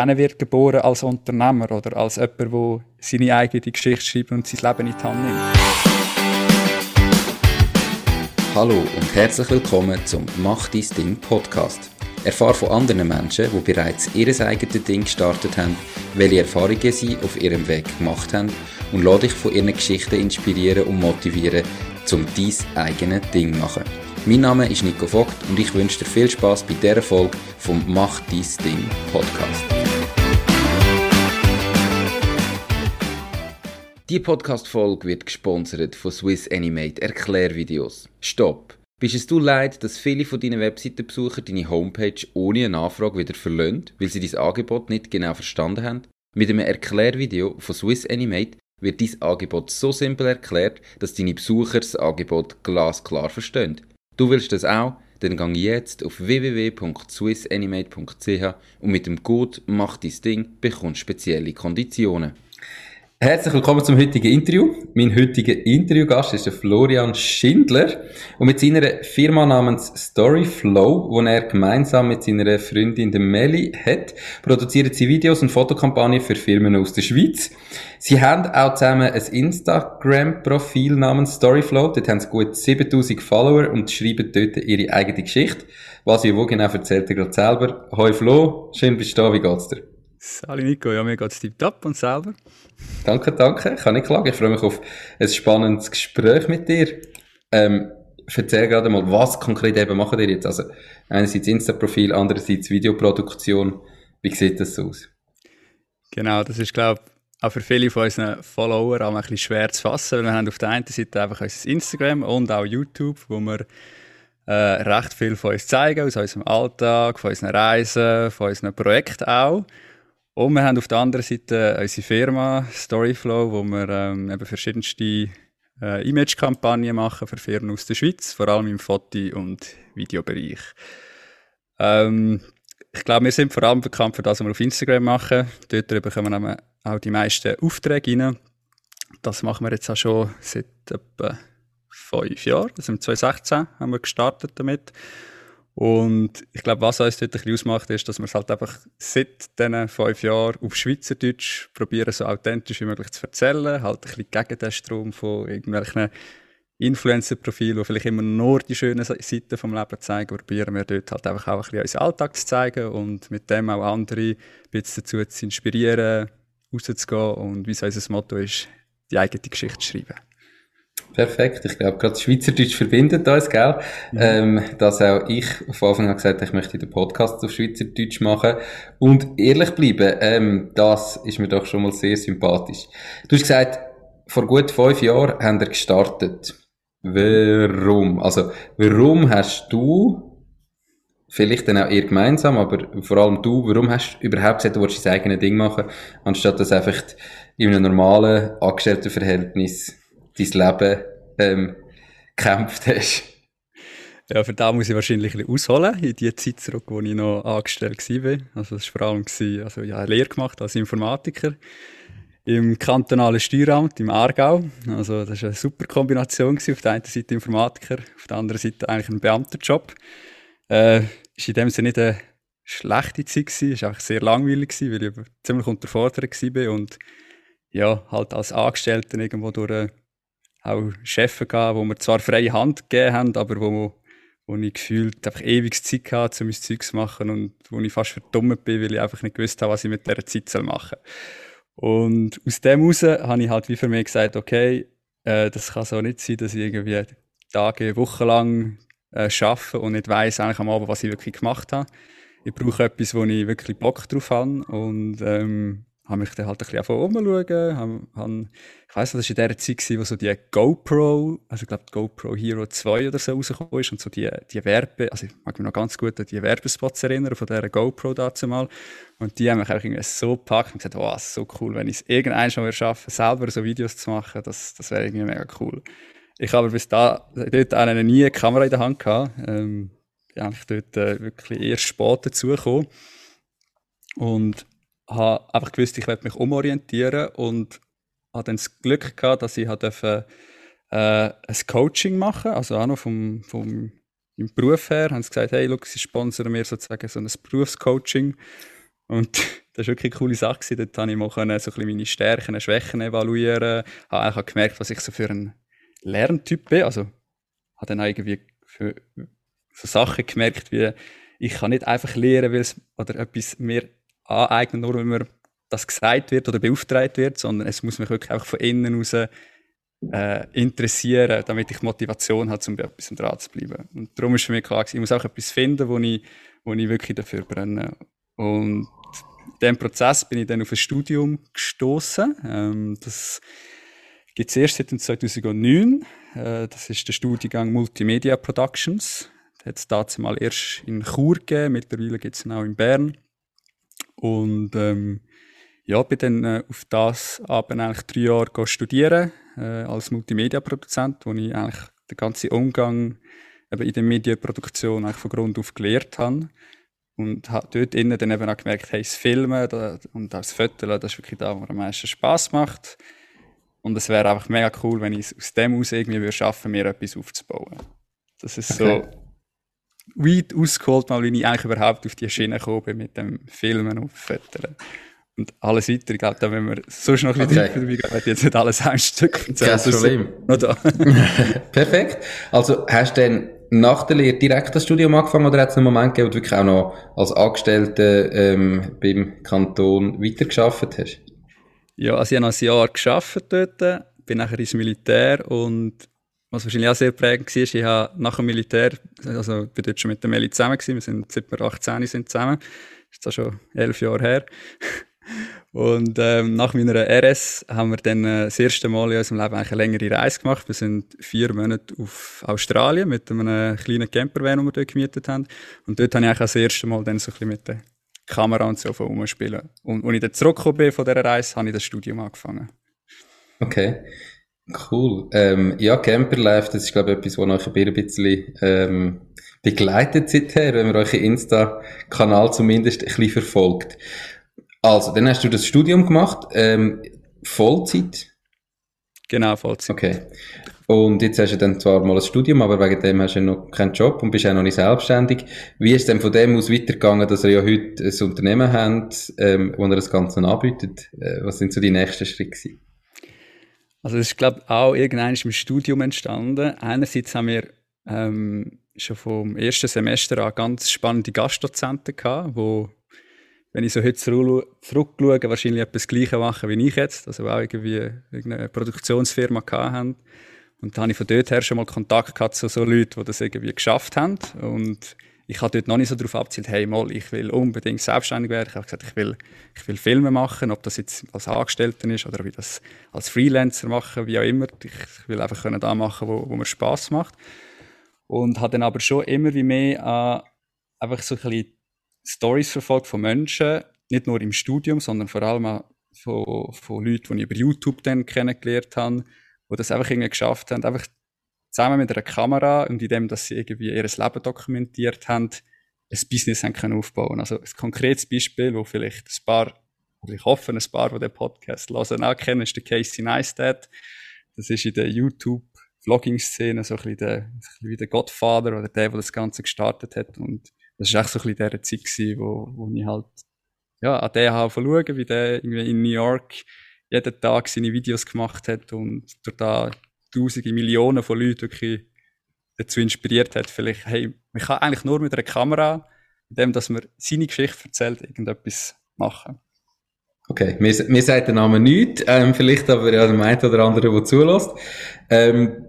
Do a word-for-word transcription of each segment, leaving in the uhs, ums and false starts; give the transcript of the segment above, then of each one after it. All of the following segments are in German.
kennen wird geboren als Unternehmer oder als jemand, der seine eigene Geschichte schreibt und sein Leben in die Hand nimmt. Hallo und herzlich willkommen zum «Mach dein Ding» Podcast. Erfahre von anderen Menschen, die bereits ihr eigenes Ding gestartet haben, welche Erfahrungen sie auf ihrem Weg gemacht haben und lass dich von ihren Geschichten inspirieren und motivieren, um dein eigenes Ding zu machen. Mein Name ist Nico Vogt und ich wünsche dir viel Spass bei dieser Folge vom «Mach dein Ding» Podcast. Diese Podcast-Folge wird gesponsert von Swiss Animate Erklärvideos. Stopp! Bist es du leid, dass viele von deinen Webseitenbesucher deine Homepage ohne eine Nachfrage wieder verlassen, weil sie dein Angebot nicht genau verstanden haben? Mit einem Erklärvideo von Swiss Animate wird dein Angebot so simpel erklärt, dass deine Besucher das Angebot glasklar verstehen. Du willst das auch? Dann geh jetzt auf w w w punkt swiss animate punkt c h und mit dem Code «Mach dein Ding» bekommst du spezielle Konditionen. Herzlich willkommen zum heutigen Interview. Mein heutiger Interviewgast ist der Florian Schindler und mit seiner Firma namens Storyflow, die er gemeinsam mit seiner Freundin der Melli hat, produzieren sie Videos und Fotokampagnen für Firmen aus der Schweiz. Sie haben auch zusammen ein Instagram-Profil namens Storyflow. Dort haben sie gut siebentausend Follower und schreiben dort ihre eigene Geschichte. Was ihr wo genau erzählt, ihr gerade selber. Hoi Flo, schön bist du da, wie geht's dir? Hallo Nico, ja, mir geht's tipptopp und selber. Danke, danke, ich kann nicht klagen. Ich freue mich auf ein spannendes Gespräch mit dir. Ähm, erzähl gerade mal, was konkret eben macht ihr jetzt? Also einerseits Insta-Profil, andererseits Videoproduktion. Wie sieht das aus? Genau, das ist, glaube ich, auch für viele von unseren Followern auch ein bisschen schwer zu fassen, weil wir haben auf der einen Seite einfach unser Instagram und auch YouTube, wo wir äh, recht viel von uns zeigen, aus unserem Alltag, von unseren Reisen, von unseren Projekten auch. Und wir haben auf der anderen Seite unsere Firma Storyflow, wo wir ähm, eben verschiedenste äh, Image-Kampagnen machen für Firmen aus der Schweiz, vor allem im Foto- und Videobereich. Ähm, ich glaube, wir sind vor allem bekannt für das, was wir auf Instagram machen. Dort bekommen wir auch die meisten Aufträge rein. Das machen wir jetzt auch schon seit etwa fünf Jahren. Also im zwanzig sechzehn haben wir gestartet damit. Und ich glaube, was uns dort ein bisschen ausmacht, ist, dass wir es halt einfach seit diesen fünf Jahren auf Schweizerdeutsch probieren, so authentisch wie möglich zu erzählen. Halt ein bisschen gegen den Strom von irgendwelchen Influencer-Profilen, die vielleicht immer nur die schönen Seiten vom Leben zeigen. Probieren wir dort halt einfach auch ein bisschen unseren Alltag zu zeigen und mit dem auch andere ein bisschen dazu zu inspirieren, rauszugehen und wie so unser Motto ist, die eigene Geschichte zu schreiben. Perfekt. Ich glaube, gerade Schweizerdeutsch verbindet uns, gell? Mhm. Ähm, dass auch ich von Anfang an gesagt habe, ich möchte den Podcast auf Schweizerdeutsch machen. Und ehrlich bleiben, ähm, das ist mir doch schon mal sehr sympathisch. Du hast gesagt, vor gut fünf Jahren haben wir gestartet. Warum? Also, warum hast du, vielleicht dann auch ihr gemeinsam, aber vor allem du, warum hast du überhaupt gesagt, du wolltest dein eigenes Ding machen, anstatt das einfach in einem normalen Angestelltenverhältnis dein Leben ähm, gekämpft hast? Ja, für das muss ich wahrscheinlich ein bisschen ausholen, in die Zeit zurück, wo ich noch angestellt war. Also das war vor allem, also ich habe eine Lehre gemacht als Informatiker im kantonalen Steueramt im Aargau. Also das war eine super Kombination gewesen. Auf der einen Seite Informatiker, auf der anderen Seite eigentlich ein Beamtenjob. Äh, ist in dem Sinne nicht eine schlechte Zeit gewesen, es war einfach sehr langweilig gewesen, weil ich ziemlich unterfordert war und ja, halt als Angestellter irgendwo durch auch Chefs gehabt, die mir zwar freie Hand gegeben haben, aber wo, wo ich gefühlt einfach ewig Zeit hatte, um mein Zeug zu machen und wo ich fast verdummt bin, weil ich einfach nicht gewusst habe, was ich mit dieser Zeit machen soll. Und aus dem heraus habe ich halt wie für mich gesagt, okay, äh, das kann so nicht sein, dass ich irgendwie Tage, wochenlang äh, arbeite und nicht weiss eigentlich am Abend, was ich wirklich gemacht habe. Ich brauche etwas, wo ich wirklich Bock drauf habe und ähm, habe mich dann halt ein bisschen umschauen. Habe, habe, ich weiss noch, das war in der Zeit, wo so die GoPro, also ich glaube die GoPro Hero zwei oder so rausgekommen ist und so die, die Werbe, also ich mag mich noch ganz gut an die Werbespots erinnern von dieser GoPro dazu mal. Und die haben mich auch irgendwie so gepackt und gesagt, wow, das ist so cool, wenn ich es irgendwann schon schaffe, selber so Videos zu machen, das, das wäre irgendwie mega cool. Ich habe aber bis da, dort auch nie eine Kamera in der Hand gehabt. Ähm, ich habe dort äh, wirklich erst spät dazugekommen. Und habe einfach gewusst, ich werde mich umorientieren und hatte dann das Glück gehabt, dass ich durfte, äh, ein Coaching machen, also auch noch vom, vom im Beruf her, haben sie gesagt, hey, look, sie sponsern mir sozusagen so ein Berufscoaching und Das war wirklich eine coole Sache. Dort konnte ich mal so ein bisschen meine Stärken und Schwächen evaluieren. Ich habe gemerkt, was ich so für ein Lerntyp bin. Also, ich habe dann irgendwie für so Sachen gemerkt, wie ich kann nicht einfach lernen, weil es oder etwas mir aneignet, nur wenn mir das gesagt wird oder beauftragt wird, sondern es muss mich wirklich einfach von innen aus äh, interessieren, damit ich Motivation habe, um bei etwas dran zu bleiben. Und darum ist für mich klar, ich muss auch etwas finden, wo ich, wo ich wirklich dafür brenne. Und in diesem Prozess bin ich dann auf ein Studium gestoßen. Ähm, das gibt es erst seit zweitausendneun. Äh, das ist der Studiengang Multimedia Productions. Den hat es dazumal erst in Chur gegeben, mittlerweile gibt es ihn auch in Bern. Und ähm, ja, bin dann äh, auf das Abend eigentlich drei Jahre studieren äh, als Multimedia-Produzent, wo ich eigentlich den ganzen Umgang eben in der Medienproduktion eigentlich von Grund auf gelehrt habe. Und habe dort innen dann eben auch gemerkt, hey, das Filmen da, und das Fotografieren, das ist wirklich da, was am meisten Spass macht. Und es wäre einfach mega cool, wenn ich aus dem aus irgendwie würde schaffen, mir etwas aufzubauen. Das ist okay. So weit ausgeholt, mal, wie ich eigentlich überhaupt auf die Schiene gekommen bin mit dem Filmen und Fotografieren. Und alles weiter, ich glaube, da wenn wir sonst noch ein bisschen okay. drüber gehen, jetzt nicht alles ein Stück von zehn. Kein Problem. Noch da. Perfekt. Also hast du dann nach der Lehre direkt das Studium angefangen oder hat es einen Moment gegeben, wo du wirklich auch noch als Angestellter ähm, beim Kanton weitergearbeitet hast? Ja, also ich habe noch ein Jahr gearbeitet dort, bin nachher ins Militär und was wahrscheinlich auch sehr prägend war, ist, ich habe nach dem Militär, also ich war dort schon mit der Melli zusammen, wir sind seit wir achtzehn sind zusammen, das ist auch schon elf Jahre her. Und ähm, nach meiner R S haben wir dann äh, das erste Mal in unserem Leben eigentlich eine längere Reise gemacht. Wir sind vier Monate auf Australien mit einem kleinen Campervan, den wir dort gemietet haben. Und dort habe ich eigentlich auch das erste Mal dann so ein bisschen mit der Kamera und so herumspielen. Und als ich dann zurückgekommen bin von dieser Reise, habe ich das Studium angefangen. Okay, cool. Ähm, ja, Camperlife, das ist glaube ich etwas, was euch ein bisschen ähm, begleitet seither, wenn man euren Insta-Kanal zumindest ein bisschen verfolgt. Also, dann hast du das Studium gemacht, ähm, Vollzeit? Genau, Vollzeit. Okay. Und jetzt hast du dann zwar mal ein Studium, aber wegen dem hast du noch keinen Job und bist auch noch nicht selbstständig. Wie ist es denn von dem aus weitergegangen, dass ihr ja heute ein Unternehmen habt, ähm, wo ihr das Ganze anbietet? Äh, was sind so die nächsten Schritte gewesen? Also, das ist, glaube ich, auch irgendwann im Studium entstanden. Einerseits haben wir ähm, schon vom ersten Semester an ganz spannende Gastdozenten gehabt, die wenn ich so heute zurückschaue, wahrscheinlich etwas Gleiches machen wie ich jetzt. Also auch irgendwie irgendeine Produktionsfirma hatten. Und da hatte ich von dort her schon mal Kontakt gehabt zu so Leuten, die das irgendwie geschafft haben. Und ich habe dort noch nicht so darauf abgezielt, hey, mal, ich will unbedingt selbstständig werden. Ich habe gesagt, ich will, ich will Filme machen, ob das jetzt als Angestellter ist oder ob ich das als Freelancer mache, wie auch immer. Ich will einfach können da machen, wo, wo mir Spass macht. Und habe dann aber schon immer wie mehr äh, einfach so ein bisschen Stories verfolgt von Menschen, nicht nur im Studium, sondern vor allem auch von, von Leuten, die ich über YouTube dann kennengelernt habe, die das einfach irgendwie geschafft haben, einfach zusammen mit einer Kamera und in dem, dass sie irgendwie ihr Leben dokumentiert haben, ein Business haben können aufbauen. Also ein konkretes Beispiel, wo vielleicht ein paar, oder ich hoffe, ein paar, die den Podcast hören, auch kennen, ist der Casey Neistat. Das ist in der YouTube-Vlogging-Szene so ein bisschen, der, ein bisschen wie der Godfather oder der, der das Ganze gestartet hat. Und das war auch so ein bisschen der Zeit, wo, wo ich halt, ja, an den habe schauen, wie der irgendwie in New York jeden Tag seine Videos gemacht hat und durch da tausende, Millionen von Leuten wirklich dazu inspiriert hat, vielleicht, hey, man kann eigentlich nur mit einer Kamera, mit dem, dass man seine Geschichte erzählt, irgendetwas machen. Okay, mir, mir sagt der Name nichts, ähm, vielleicht aber ja, der eine oder andere, der zulässt. Ähm,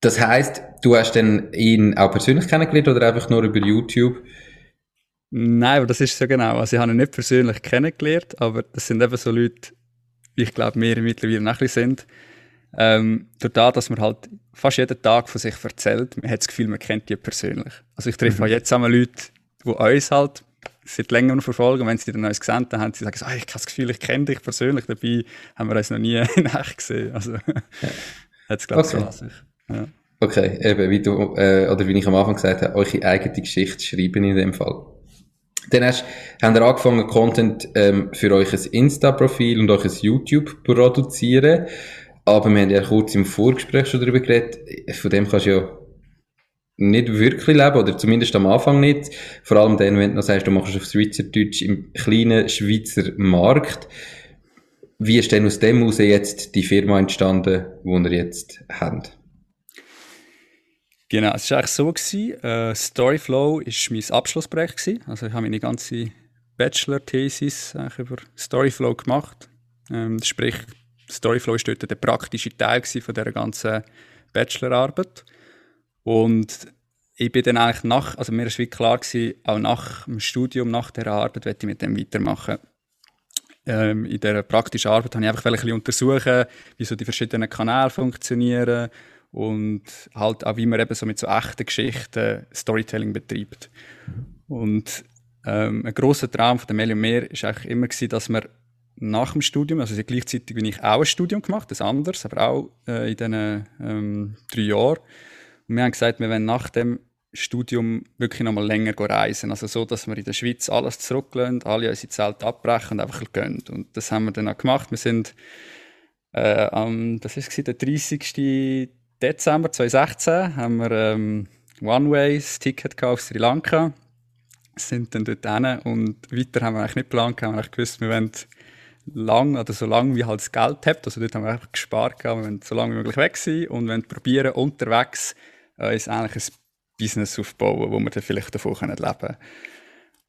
Das heisst, du hast dann ihn auch persönlich kennengelernt oder einfach nur über YouTube? Nein, aber das ist so genau. Also ich habe ihn nicht persönlich kennengelernt, aber das sind eben so Leute, wie ich glaube, wir mittlerweile noch ein bisschen sind. Ähm, durch das, dass man halt fast jeden Tag von sich erzählt, man hat das Gefühl, man kennt die persönlich. Also ich treffe mhm. auch jetzt einmal Leute, die uns halt seit längerem verfolgen. Und wenn sie dann uns gesehen haben, haben sie gesagt, oh, ich habe das Gefühl, ich kenne dich persönlich. Dabei haben wir uns noch nie in echt gesehen. Also hat es, glaube ich, okay. so lassen. Ja. Okay, eben, wie du, äh, oder wie ich am Anfang gesagt habe, eure eigene Geschichte schreiben in dem Fall. Dann hast, habt ihr angefangen, Content ähm, für euch ein Insta-Profil und euch ein YouTube zu produzieren, aber wir haben ja kurz im Vorgespräch schon darüber geredet, von dem kannst du ja nicht wirklich leben, oder zumindest am Anfang nicht. Vor allem dann, wenn du noch sagst, du machst auf Schweizerdeutsch im kleinen Schweizer Markt. Wie ist denn aus dem heraus jetzt die Firma entstanden, die ihr jetzt habt? Genau, es war eigentlich so gewesen. Äh, Storyflow war mein Abschlussprojekt gewesen. Also ich habe meine ganze Bachelor-Thesis eigentlich über Storyflow gemacht. Ähm, sprich, Storyflow war dort der praktische Teil gewesen von dieser ganzen Bachelorarbeit. Und ich bin dann eigentlich nach, also mir war wirklich klar gewesen, auch nach dem Studium, nach dieser Arbeit, möchte ich mit dem weitermachen. Ähm, in dieser praktischen Arbeit wollte ich einfach ein bisschen untersuchen, wie so die verschiedenen Kanäle funktionieren und halt auch, wie man eben so mit so echten Geschichten Storytelling betreibt. Und ähm, ein grosser Traum von der Melli und mir war eigentlich immer gewesen, dass wir nach dem Studium, also gleichzeitig bin ich auch ein Studium gemacht, das anderes, aber auch äh, in diesen ähm, drei Jahren. Und wir haben gesagt, wir wollen nach dem Studium wirklich noch mal länger reisen. Also so, dass wir in der Schweiz alles zurücklassen, alle unsere Zelte abbrechen und einfach gehen. Und das haben wir dann auch gemacht. Wir sind äh, am, das war der dreißigsten Dezember zweitausendsechzehn, haben wir ähm, One-Ways-Ticket auf Sri Lanka. Sind dann dort hin und weiter haben wir eigentlich nicht geplant. Wir haben eigentlich gewusst, wir wollen lang, oder so lange wie halt das Geld habt. Also dort haben wir einfach gespart, wir wollen so lange wie möglich weg sein und wollen probieren, unterwegs äh, ist eigentlich ein Business aufbauen, wo wir dann vielleicht davon leben können.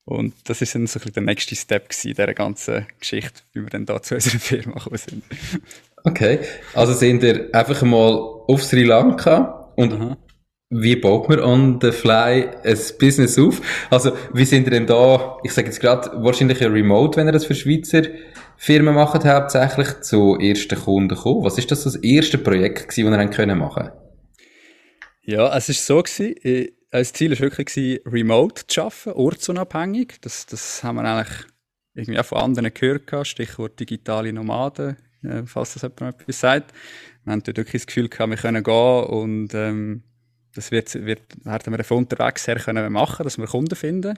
Und das war dann so ein bisschen der nächste Step in dieser ganzen Geschichte, wie wir dann da zu unserer Firma gekommen sind. Okay, also sind wir einfach mal auf Sri Lanka und aha. Wie baut man on the fly ein Business auf? Also wie sind ihr denn da, ich sage jetzt gerade, wahrscheinlich ein Remote, wenn ihr das für Schweizer Firmen macht, hauptsächlich zu ersten Kunden gekommen? Was war das, das erste Projekt, das ihr können machen konnte? Ja, es war so gewesen. Das Ziel war wirklich, remote zu arbeiten, ortsunabhängig. Das, das haben wir eigentlich irgendwie auch von anderen gehört, Stichwort digitale Nomaden, falls das jemand etwas sagt. Wir haben dort wirklich das Gefühl gehabt, wir können gehen und ähm, das wird, wird, werden wir von unterwegs her können machen, dass wir Kunden finden.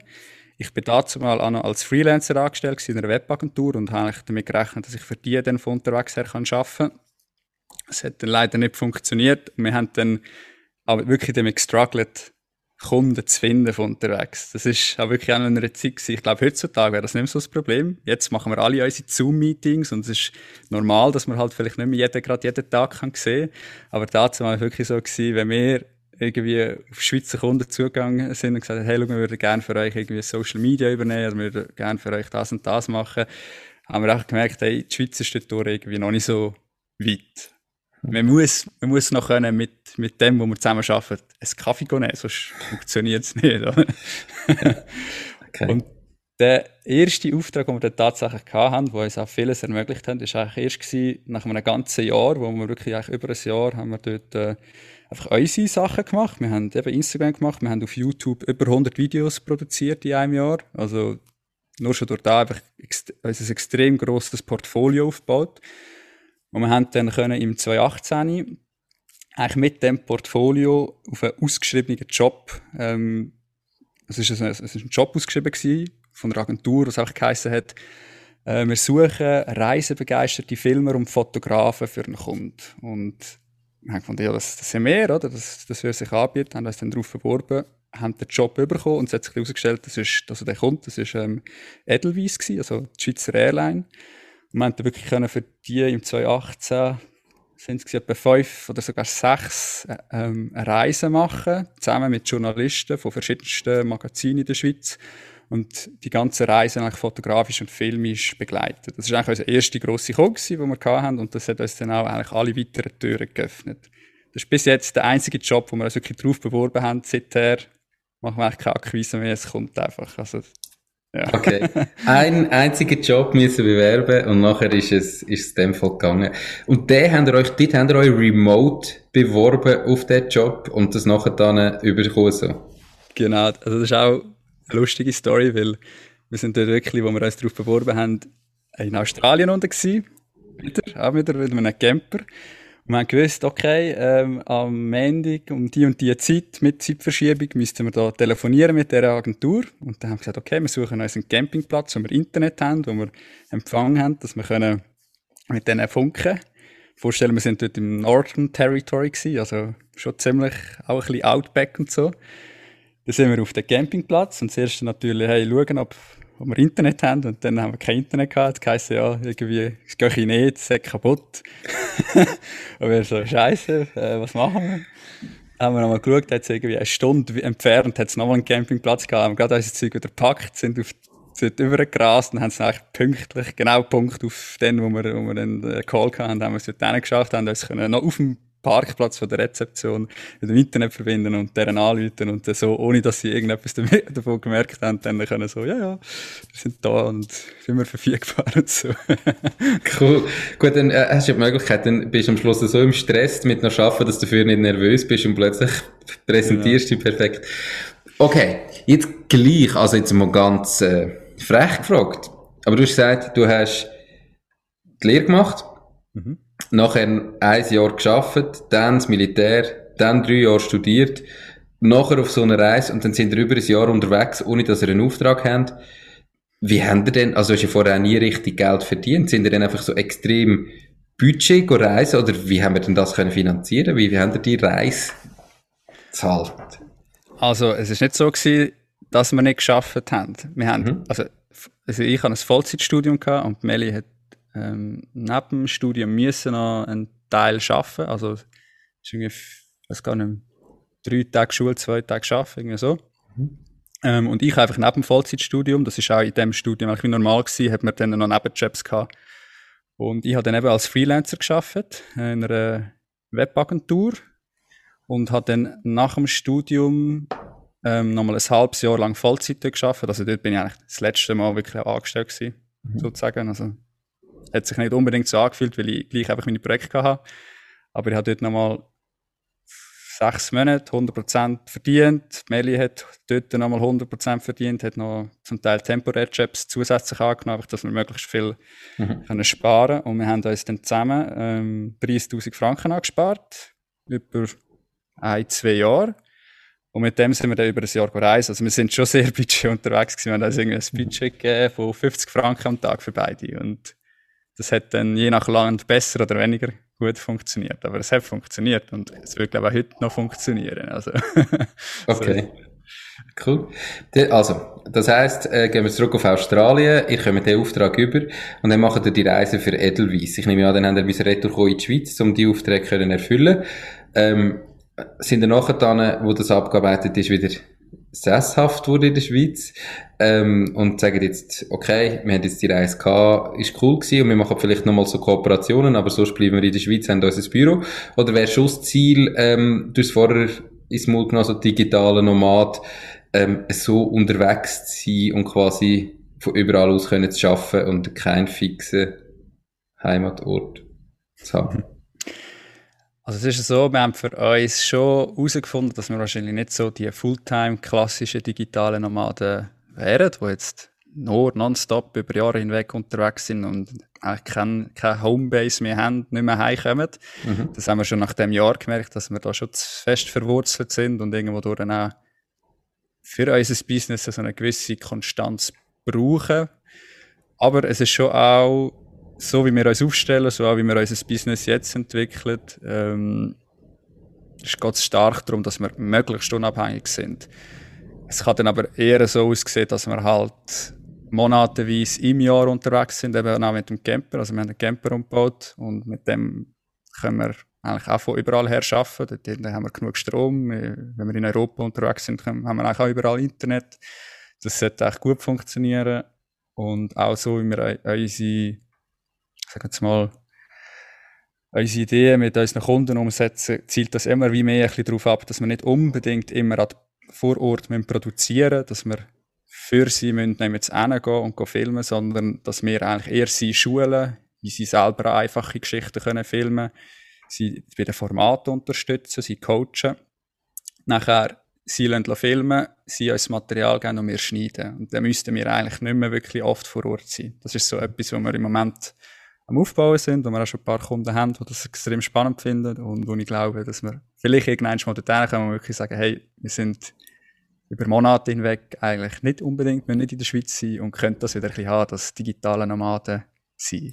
Ich war dazu mal auch noch als Freelancer angestellt in einer Webagentur und habe damit gerechnet, dass ich für die dann von unterwegs her arbeiten kann. Das hat dann leider nicht funktioniert. Wir haben dann aber wirklich damit gestruggelt, Kunden zu finden von unterwegs. Das war auch wirklich auch in einer Zeit gewesen. Ich glaube, heutzutage wäre das nicht mehr so das Problem. Jetzt machen wir alle unsere Zoom-Meetings und es ist normal, dass man halt vielleicht nicht mehr jeden, gerade jeden Tag kann sehen kann. Aber dazu war es wirklich so gewesen, wenn wir irgendwie auf Schweizer Kunden zugegangen sind und gesagt haben, hey, schau, wir würden gerne für euch irgendwie Social Media übernehmen oder wir würden gerne für euch das und das machen, haben wir auch gemerkt, hey, die Schweiz ist dort irgendwie noch nicht so weit. Man muss, man muss noch können mit, mit dem, wo wir zusammen arbeiten, einen Kaffee nehmen, sonst funktioniert es nicht. Okay. Und der erste Auftrag, den wir dann tatsächlich hatten, der uns auch vieles ermöglicht hat, war eigentlich erst nach einem ganzen Jahr, wo wir wirklich eigentlich über ein Jahr haben wir dort äh, einfach unsere Sachen gemacht. Wir haben eben Instagram gemacht, wir haben auf YouTube über hundert Videos produziert in einem Jahr. Also nur schon durch da einfach ext- also ein extrem grosses Portfolio aufgebaut. Und wir haben dann können im zweitausendachtzehn eigentlich mit dem Portfolio auf einen ausgeschriebenen Job, ähm, es war ein, ein Job ausgeschrieben gewesen, von einer Agentur, was auch geheissen hat, äh, wir suchen reisebegeisterte Filmer und Fotografen für einen Kunden. Und wir haben gefunden, ja, das, das sind wir, oder? Das, das würde sich anbieten, haben uns dann darauf beworben, haben den Job bekommen und es hat sich herausgestellt, das ist, also der Kunde, das war ähm, Edelweiss, also die Schweizer Airline. Und wir konnten wirklich für die im zweitausendachtzehn sind es etwa fünf oder sogar sechs ähm, Reisen machen, zusammen mit Journalisten von verschiedensten Magazinen in der Schweiz. Und die ganzen Reisen eigentlich fotografisch und filmisch begleitet. Das war eigentlich unser erster grosser Kunden, den wir hatten. Und das hat uns dann auch eigentlich alle weiteren Türen geöffnet. Das ist bis jetzt der einzige Job, den wir uns wirklich drauf beworben haben. Seither machen wir eigentlich keine Akquise mehr, es kommt einfach. Also, ja. Okay. Einen einzigen Job müssen bewerben und nachher ist es, ist es dem voll gegangen. Und den habt ihr euch, dort habt ihr euch remote beworben auf diesen Job und das nachher dann überkommen. So. Genau, also das ist auch eine lustige Story, weil wir sind dort wirklich, wo wir uns darauf beworben haben, in Australien unten gewesen. Wieder, auch wieder mit einem Camper. Und wir haben gewusst, okay, ähm, am Montag um die und die Zeit, mit Zeitverschiebung, müssten wir da telefonieren mit dieser Agentur. Und dann haben wir gesagt, okay, wir suchen uns einen Campingplatz, wo wir Internet haben, wo wir Empfang haben, dass wir können mit denen funken können. vorstellen, wir sind dort im Northern Territory gewesen, also schon ziemlich auch ein bisschen Outback und so. Dann sind wir auf dem Campingplatz und zuerst natürlich, hey, schauen, ob, ob wir Internet haben. Und dann haben wir kein Internet gehabt. Das heisst, ja, irgendwie, es geht nicht, es ist kaputt. Und wir so, Scheiße, äh, was machen wir? Haben wir nochmal geschaut, hat es irgendwie eine Stunde entfernt, hat es nochmal einen Campingplatz gehabt, haben gerade unsere Zeug wieder gepackt, sind auf sind übergrast und haben es eigentlich pünktlich, genau Punkt auf den, wo wir, wo wir dann einen Call hatten, haben wir es dort geschafft, haben uns können noch auf dem Parkplatz von der Rezeption mit dem Internet verbinden und deren anrufen und so, ohne dass sie irgendetwas davon gemerkt haben, dann können so, ja, ja, wir sind da und sind wir verfügbar und so. Cool. Gut, dann äh, hast du die Möglichkeit, dann bist du am Schluss so im Stress mit noch Arbeiten, dass du dafür nicht nervös bist und plötzlich präsentierst du dich perfekt. Okay, jetzt gleich, also jetzt mal ganz... Äh, frech gefragt. Aber du hast gesagt, du hast die Lehre gemacht, mhm. nachher ein Jahr gearbeitet, dann das Militär, dann drei Jahre studiert, nachher auf so einer Reise und dann sind wir über ein Jahr unterwegs, ohne dass ihr einen Auftrag habt. Wie habt ihr denn, also hast du vorher nie richtig Geld verdient, sind ihr dann einfach so extrem Budget reisen oder wie haben wir denn das können finanzieren? Wie, wie habt ihr die Reise gezahlt? Also es ist nicht so gewesen, dass wir nicht gearbeitet haben. Wir haben mhm. also, also ich hatte ein Vollzeitstudium gehabt und Melli hat ähm, neben dem Studium müssen noch einen Teil arbeiten. Also ist irgendwie, ich weiß gar nicht, drei Tage Schule, zwei Tage arbeiten, irgendwie so. Mhm. Ähm, und ich einfach neben dem Vollzeitstudium, das ist auch in dem Studium eigentlich normal gewesen, hat man dann noch Nebenjobs gehabt. Und ich habe dann eben als Freelancer gearbeitet, in einer Webagentur und habe dann nach dem Studium Ähm, nochmal ein halbes Jahr lang Vollzeit gearbeitet. Also dort bin ich eigentlich das letzte Mal wirklich angestellt gewesen, mhm. sozusagen. Also hat sich nicht unbedingt so angefühlt, weil ich gleich einfach meine Projekte hatte. Aber ich habe dort nochmal sechs Monate hundert Prozent verdient. Melli hat dort nochmal hundert Prozent verdient, hat noch zum Teil Temporärjobs zusätzlich angenommen, einfach, dass wir möglichst viel mhm. können sparen können. Und wir haben uns dann zusammen ähm, dreissig tausend Franken angespart, über ein, zwei Jahre. Und mit dem sind wir dann über ein Jahr gereist. Also wir sind schon sehr budget unterwegs gewesen. Wir haben also irgendwie ein Budget gegeben von fünfzig Franken am Tag für beide. Und das hat dann je nach Land besser oder weniger gut funktioniert. Aber es hat funktioniert und es wird, glaube ich, auch heute noch funktionieren. Also okay, cool. Also, das heisst, äh, gehen wir zurück auf Australien. Ich komme den Auftrag über und dann machen wir die Reise für Edelweiss. Ich nehme an, dann haben wir müssen retour in die Schweiz, um die Aufträge zu erfüllen. Ähm, Sind ihr nachher dann, wo das abgearbeitet ist, wieder sesshaft wurde in der Schweiz ähm, und sagen jetzt, okay, wir haben jetzt die Reise gehabt, ist cool gewesen und wir machen vielleicht nochmal so Kooperationen, aber sonst bleiben wir in der Schweiz, haben unser Büro. Oder wäre schon das Ziel, ähm, du hast vorher ins Mund genommen, so digitale Nomad, ähm, so unterwegs zu sein und quasi von überall aus können zu arbeiten und keinen fixen Heimatort zu haben? Also es ist so, wir haben für uns schon herausgefunden, dass wir wahrscheinlich nicht so die Fulltime klassischen digitalen Nomaden wären, die jetzt nur nonstop über Jahre hinweg unterwegs sind und eigentlich keine kein Homebase mehr haben, nicht mehr heimkommen. Mhm. Das haben wir schon nach dem Jahr gemerkt, dass wir da schon zu fest verwurzelt sind und irgendwo durch dann auch für unser Business so eine gewisse Konstanz brauchen. Aber es ist schon auch so wie wir uns aufstellen, so auch wie wir unser Business jetzt entwickeln, ähm, es geht stark darum, dass wir möglichst unabhängig sind. Es kann dann aber eher so aussehen, dass wir halt monatenweise im Jahr unterwegs sind, eben auch mit dem Camper. Also wir haben einen Camper umgebaut und mit dem können wir eigentlich auch von überall her arbeiten. Dort haben wir genug Strom. Wenn wir in Europa unterwegs sind, haben wir eigentlich auch überall Internet. Das sollte eigentlich gut funktionieren. Und auch so, wie wir unsere sagen wir mal, unsere Ideen mit unseren Kunden umsetzen, zielt das immer wie mehr ein bisschen darauf ab, dass wir nicht unbedingt immer vor Ort produzieren müssen, dass wir für sie müssen, nicht mehr zu ihnen gehen und filmen, sondern dass wir eigentlich eher sie schulen, wie sie selber einfache Geschichten können filmen können, sie bei den Formaten unterstützen, sie coachen, nachher sie lassen filmen, sie uns Material geben und wir schneiden. Und dann müssten wir eigentlich nicht mehr wirklich oft vor Ort sein. Das ist so etwas, was wir im Moment am Aufbauen sind, wo wir auch schon ein paar Kunden haben, die das extrem spannend finden und wo ich glaube, dass wir vielleicht irgendwann mal dorthin kommen und wirklich sagen, hey, wir sind über Monate hinweg eigentlich nicht unbedingt, müssen nicht in der Schweiz sein und können das wieder ein bisschen haben, das digitale Nomaden sein.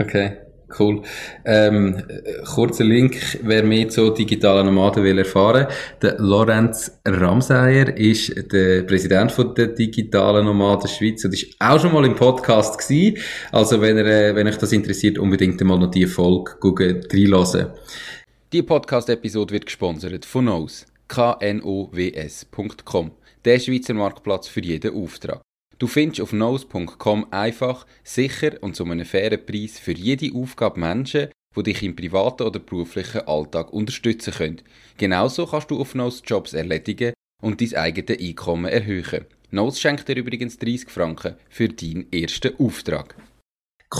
Okay, Cool. Ähm, kurzer Link, wer mehr zu digitalen Nomaden will erfahren. Der Lorenz Ramseyer ist der Präsident von der Digitalen Nomaden Schweiz und ist auch schon mal im Podcast gewesen. Also wenn, ihr, wenn euch das interessiert, unbedingt mal noch die Folge gucken, reinhören. Die Podcast-Episode wird gesponsert von nose, K N O W S Punkt com, der Schweizer Marktplatz für jeden Auftrag. Du findest auf nose Punkt com einfach, sicher und zu einem fairen Preis für jede Aufgabe Menschen, die dich im privaten oder beruflichen Alltag unterstützen können. Genauso kannst du auf nose Jobs erledigen und dein eigenes Einkommen erhöhen. nose schenkt dir übrigens dreissig Franken für deinen ersten Auftrag.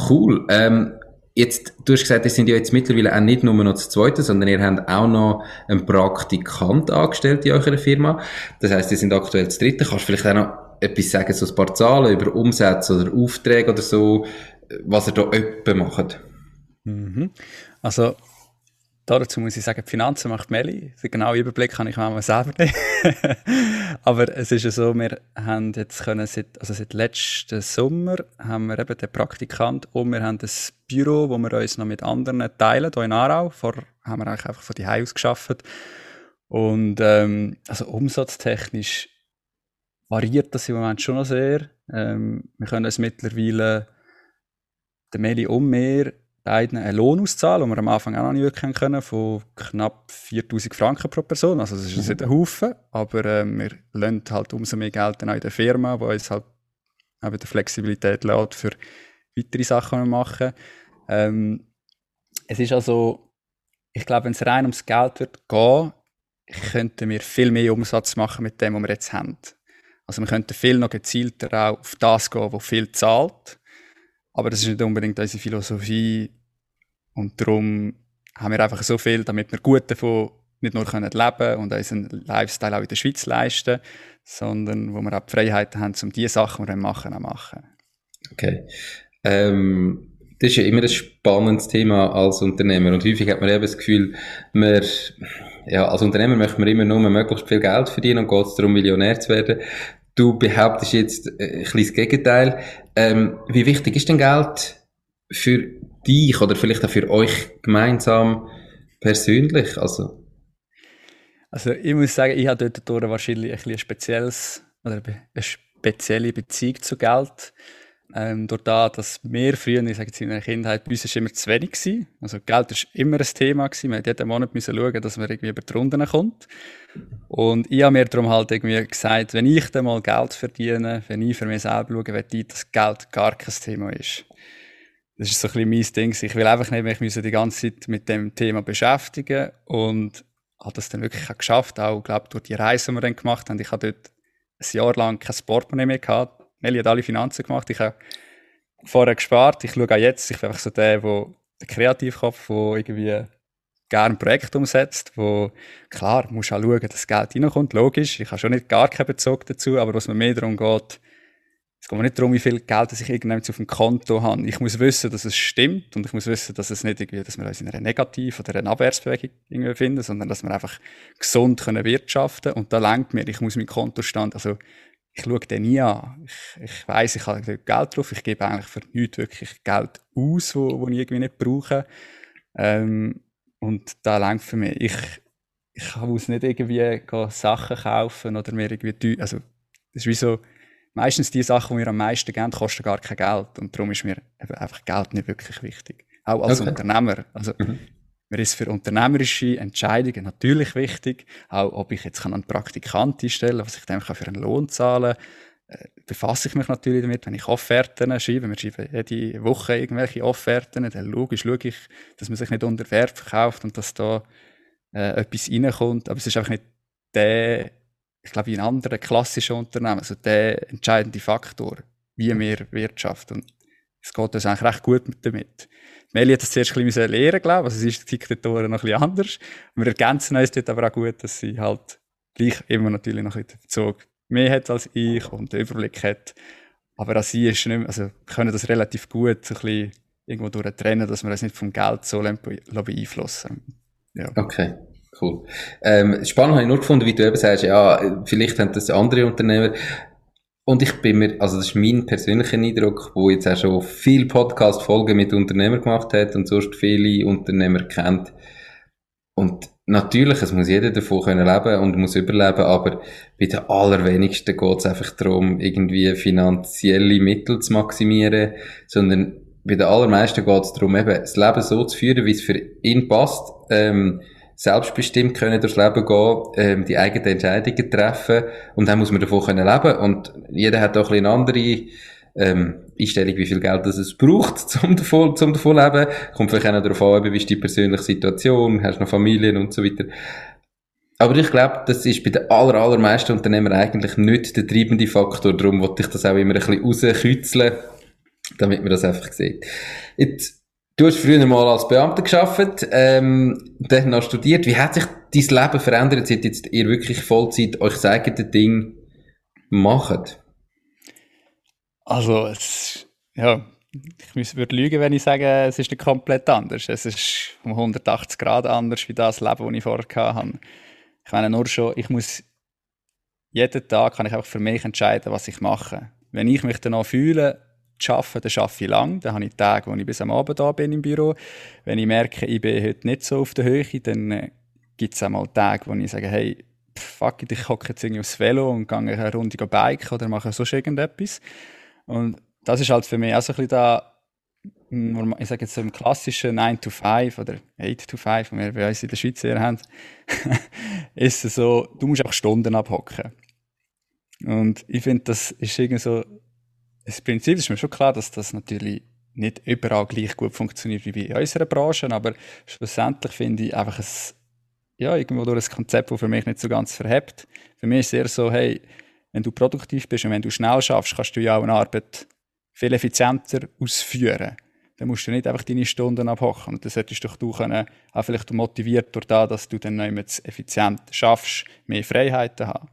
Cool. Ähm, jetzt, du hast gesagt, ihr seid ja jetzt mittlerweile auch nicht nur noch das Zweite, sondern ihr habt auch noch einen Praktikant angestellt in eurer Firma. Das heisst, ihr seid aktuell das Dritte. Kannst du vielleicht auch noch etwas sagen, so ein paar Zahlen über Umsätze oder Aufträge oder so, was ihr da öppe macht? Mhm. Also, dazu muss ich sagen, die Finanzen macht Melli. Den genauen Überblick kann ich manchmal selber nicht. Aber es ist ja so, wir haben jetzt können, seit, also seit letzten Sommer haben wir eben den Praktikant und wir haben das Büro, wo wir uns noch mit anderen teilen, hier in Aarau. Vorher haben wir eigentlich einfach von die Hause aus gearbeitet. Und ähm, also umsatztechnisch variiert das im Moment schon noch sehr. Ähm, wir können uns mittlerweile der Melli und mir beiden einen Lohn auszahlen, den wir am Anfang auch noch nicht wirklich können, von knapp viertausend Franken pro Person. Also das ist jetzt nicht ein Haufen, aber äh, wir lassen halt umso mehr Geld in der Firma, die uns halt eben die Flexibilität lässt, für weitere Sachen zu machen. Ähm, es ist also, ich glaube, wenn es rein ums Geld wird gehen, könnten wir viel mehr Umsatz machen mit dem, was wir jetzt haben. Also wir könnten viel noch gezielter auch auf das gehen, wo viel zahlt. Aber das ist nicht unbedingt unsere Philosophie. Und darum haben wir einfach so viel, damit wir gut davon nicht nur leben können und unseren Lifestyle auch in der Schweiz leisten, sondern wo wir auch die Freiheit haben, um die Sachen, die wir machen, auch machen. Okay. Ähm, das ist ja immer ein spannendes Thema als Unternehmer. Und häufig hat man eben das Gefühl, man... Ja, als Unternehmer möchte man immer nur möglichst viel Geld verdienen und geht es darum, Millionär zu werden. Du behauptest jetzt ein bisschen das Gegenteil. Ähm, wie wichtig ist denn Geld für dich oder vielleicht auch für euch gemeinsam persönlich? Also, also ich muss sagen, ich habe dort wahrscheinlich ein bisschen ein spezielles, oder eine spezielle Beziehung zu Geld. Ähm, durch das, dass wir früher, ich sage jetzt in meiner Kindheit, bei uns war immer zu wenig gewesen. Also Geld war immer ein Thema gewesen. Wir mussten jeden Monat schauen, dass man irgendwie über die Runden kommt. Und ich habe mir darum halt irgendwie gesagt, wenn ich dann mal Geld verdiene, wenn ich für mich selber schaue, möchte ich, dass Geld gar kein Thema ist. Das ist so ein bisschen mein Ding. Ich will einfach nicht, mich die ganze Zeit mit dem Thema beschäftigen. Und habe das dann wirklich auch geschafft, auch glaube, durch die Reise, die wir dann gemacht haben. Ich habe dort ein Jahr lang kein Portemonnaie mehr gehabt. Melli hat alle Finanzen gemacht, ich habe vorher gespart, ich schaue auch jetzt, ich bin einfach so der, der, der Kreativkopf, der irgendwie gerne ein Projekt umsetzt, wo, klar, musst du auch schauen, dass Geld reinkommt, logisch, ich habe schon nicht gar keinen Bezug dazu, aber was mir mehr darum geht, es geht mir nicht darum, wie viel Geld ich irgendwann auf dem Konto habe, ich muss wissen, dass es stimmt und ich muss wissen, dass es nicht irgendwie, dass wir uns in einer Negativ- oder einer Abwärtsbewegung irgendwie finden, sondern dass wir einfach gesund können wirtschaften können und da reicht mir, ich muss meinen Kontostand, also ich schaue den nie an. Ich, ich weiss, ich habe Geld drauf. Ich gebe eigentlich für nichts wirklich Geld aus, das ich irgendwie nicht brauche. Ähm, und das reicht für mich. Ich, ich muss nicht irgendwie Sachen kaufen oder mir irgendwie teuer. Also, das ist wie so, meistens die Sachen, die wir am meisten geben, kosten gar kein Geld. Und darum ist mir einfach Geld nicht wirklich wichtig. Auch als okay. Unternehmer. Also, mhm. Mir ist für unternehmerische Entscheidungen natürlich wichtig, auch ob ich jetzt einen Praktikanten einstellen kann, was ich dem für einen Lohn zahlen kann. Äh, befasse ich mich natürlich damit, wenn ich Offerten schreibe. Wir schreiben jede Woche irgendwelche Offerten, dann logisch schaue ich, dass man sich nicht unter Wert verkauft und dass da äh, etwas reinkommt. Aber es ist einfach nicht der, ich glaube, in anderen klassischen Unternehmen, also der entscheidende Faktor, wie wir wirtschaften. Und es geht uns eigentlich recht gut damit. Melli hat das zuerst ein bisschen lernen, glaube ich. Also es ist Diktatoren noch ein bisschen anders. Wir ergänzen uns dort aber auch gut, dass sie halt gleich immer natürlich noch ein bisschen den Bezug mehr hat als ich und den Überblick hat. Aber auch sie ist nicht mehr, also wir können das relativ gut so ein bisschen irgendwo durchtrennen, dass wir uns nicht vom Geld so beeinflussen lassen. Ja. Okay. Cool. Ähm, spannend habe ich nur gefunden, wie du eben sagst, ja, vielleicht haben das andere Unternehmer. Und ich bin mir, also das ist mein persönlicher Eindruck, wo jetzt auch schon viele Podcast-Folgen mit Unternehmern gemacht hat und sonst viele Unternehmer kennt. Und natürlich, es muss jeder davon können leben und muss überleben, aber bei den allerwenigsten geht es einfach darum, irgendwie finanzielle Mittel zu maximieren, sondern bei den allermeisten geht es darum, eben das Leben so zu führen, wie es für ihn passt, ähm, selbstbestimmt können durchs Leben gehen, ähm, die eigenen Entscheidungen treffen, und dann muss man davon können leben, und jeder hat auch ein bisschen eine andere ähm, Einstellung, wie viel Geld das es braucht, um davon, um davon zu leben. Kommt vielleicht auch noch darauf an, wie ist die persönliche Situation, hast du noch Familien und so weiter. Aber ich glaube, das ist bei den aller, allermeisten Unternehmern eigentlich nicht der treibende Faktor, darum wollte ich das auch immer ein bisschen rauskitzeln, damit man das einfach sieht. Jetzt, du hast früher mal als Beamter gearbeitet, ähm, dann noch studiert. Wie hat sich dein Leben verändert, seit jetzt ihr wirklich Vollzeit euch das eigene Ding macht? Also, es, ja, ich würde lügen, wenn ich sage, es ist komplett anders. Es ist um hundertachtzig Grad anders wie das Leben, das ich vorher hatte. Ich meine nur schon, ich muss jeden Tag kann ich einfach für mich entscheiden, was ich mache. Wenn ich mich danach fühle, zu arbeiten, dann arbeite ich lang. Dann habe ich Tage, wo ich bis am Abend da bin im Büro. Wenn ich merke, ich bin heute nicht so auf der Höhe, dann äh, gibt es auch mal Tage, wo ich sage, hey, fuck it, ich hocke jetzt irgendwie aufs Velo und gehe eine Runde Bike oder mache sonst irgendetwas. Und das ist halt für mich auch so ein bisschen da, ich sage jetzt so im klassischen nine to five oder eight to five, wie wir bei uns in der Schweiz eher haben, ist es so, du musst auch Stunden abhocken. Und ich finde, das ist irgendwie so, das Prinzip ist mir schon klar, dass das natürlich nicht überall gleich gut funktioniert wie bei unserer Branche, aber schlussendlich finde ich einfach ein, ja, irgendwo durch ein Konzept, das für mich nicht so ganz verhebt. Für mich ist es eher so, hey, wenn du produktiv bist und wenn du schnell schaffst, kannst du ja auch eine Arbeit viel effizienter ausführen. Dann musst du nicht einfach deine Stunden abhocken. Und das hättest doch du können, auch vielleicht motiviert durch das, dass du dann noch immer effizient schaffst, mehr Freiheiten haben.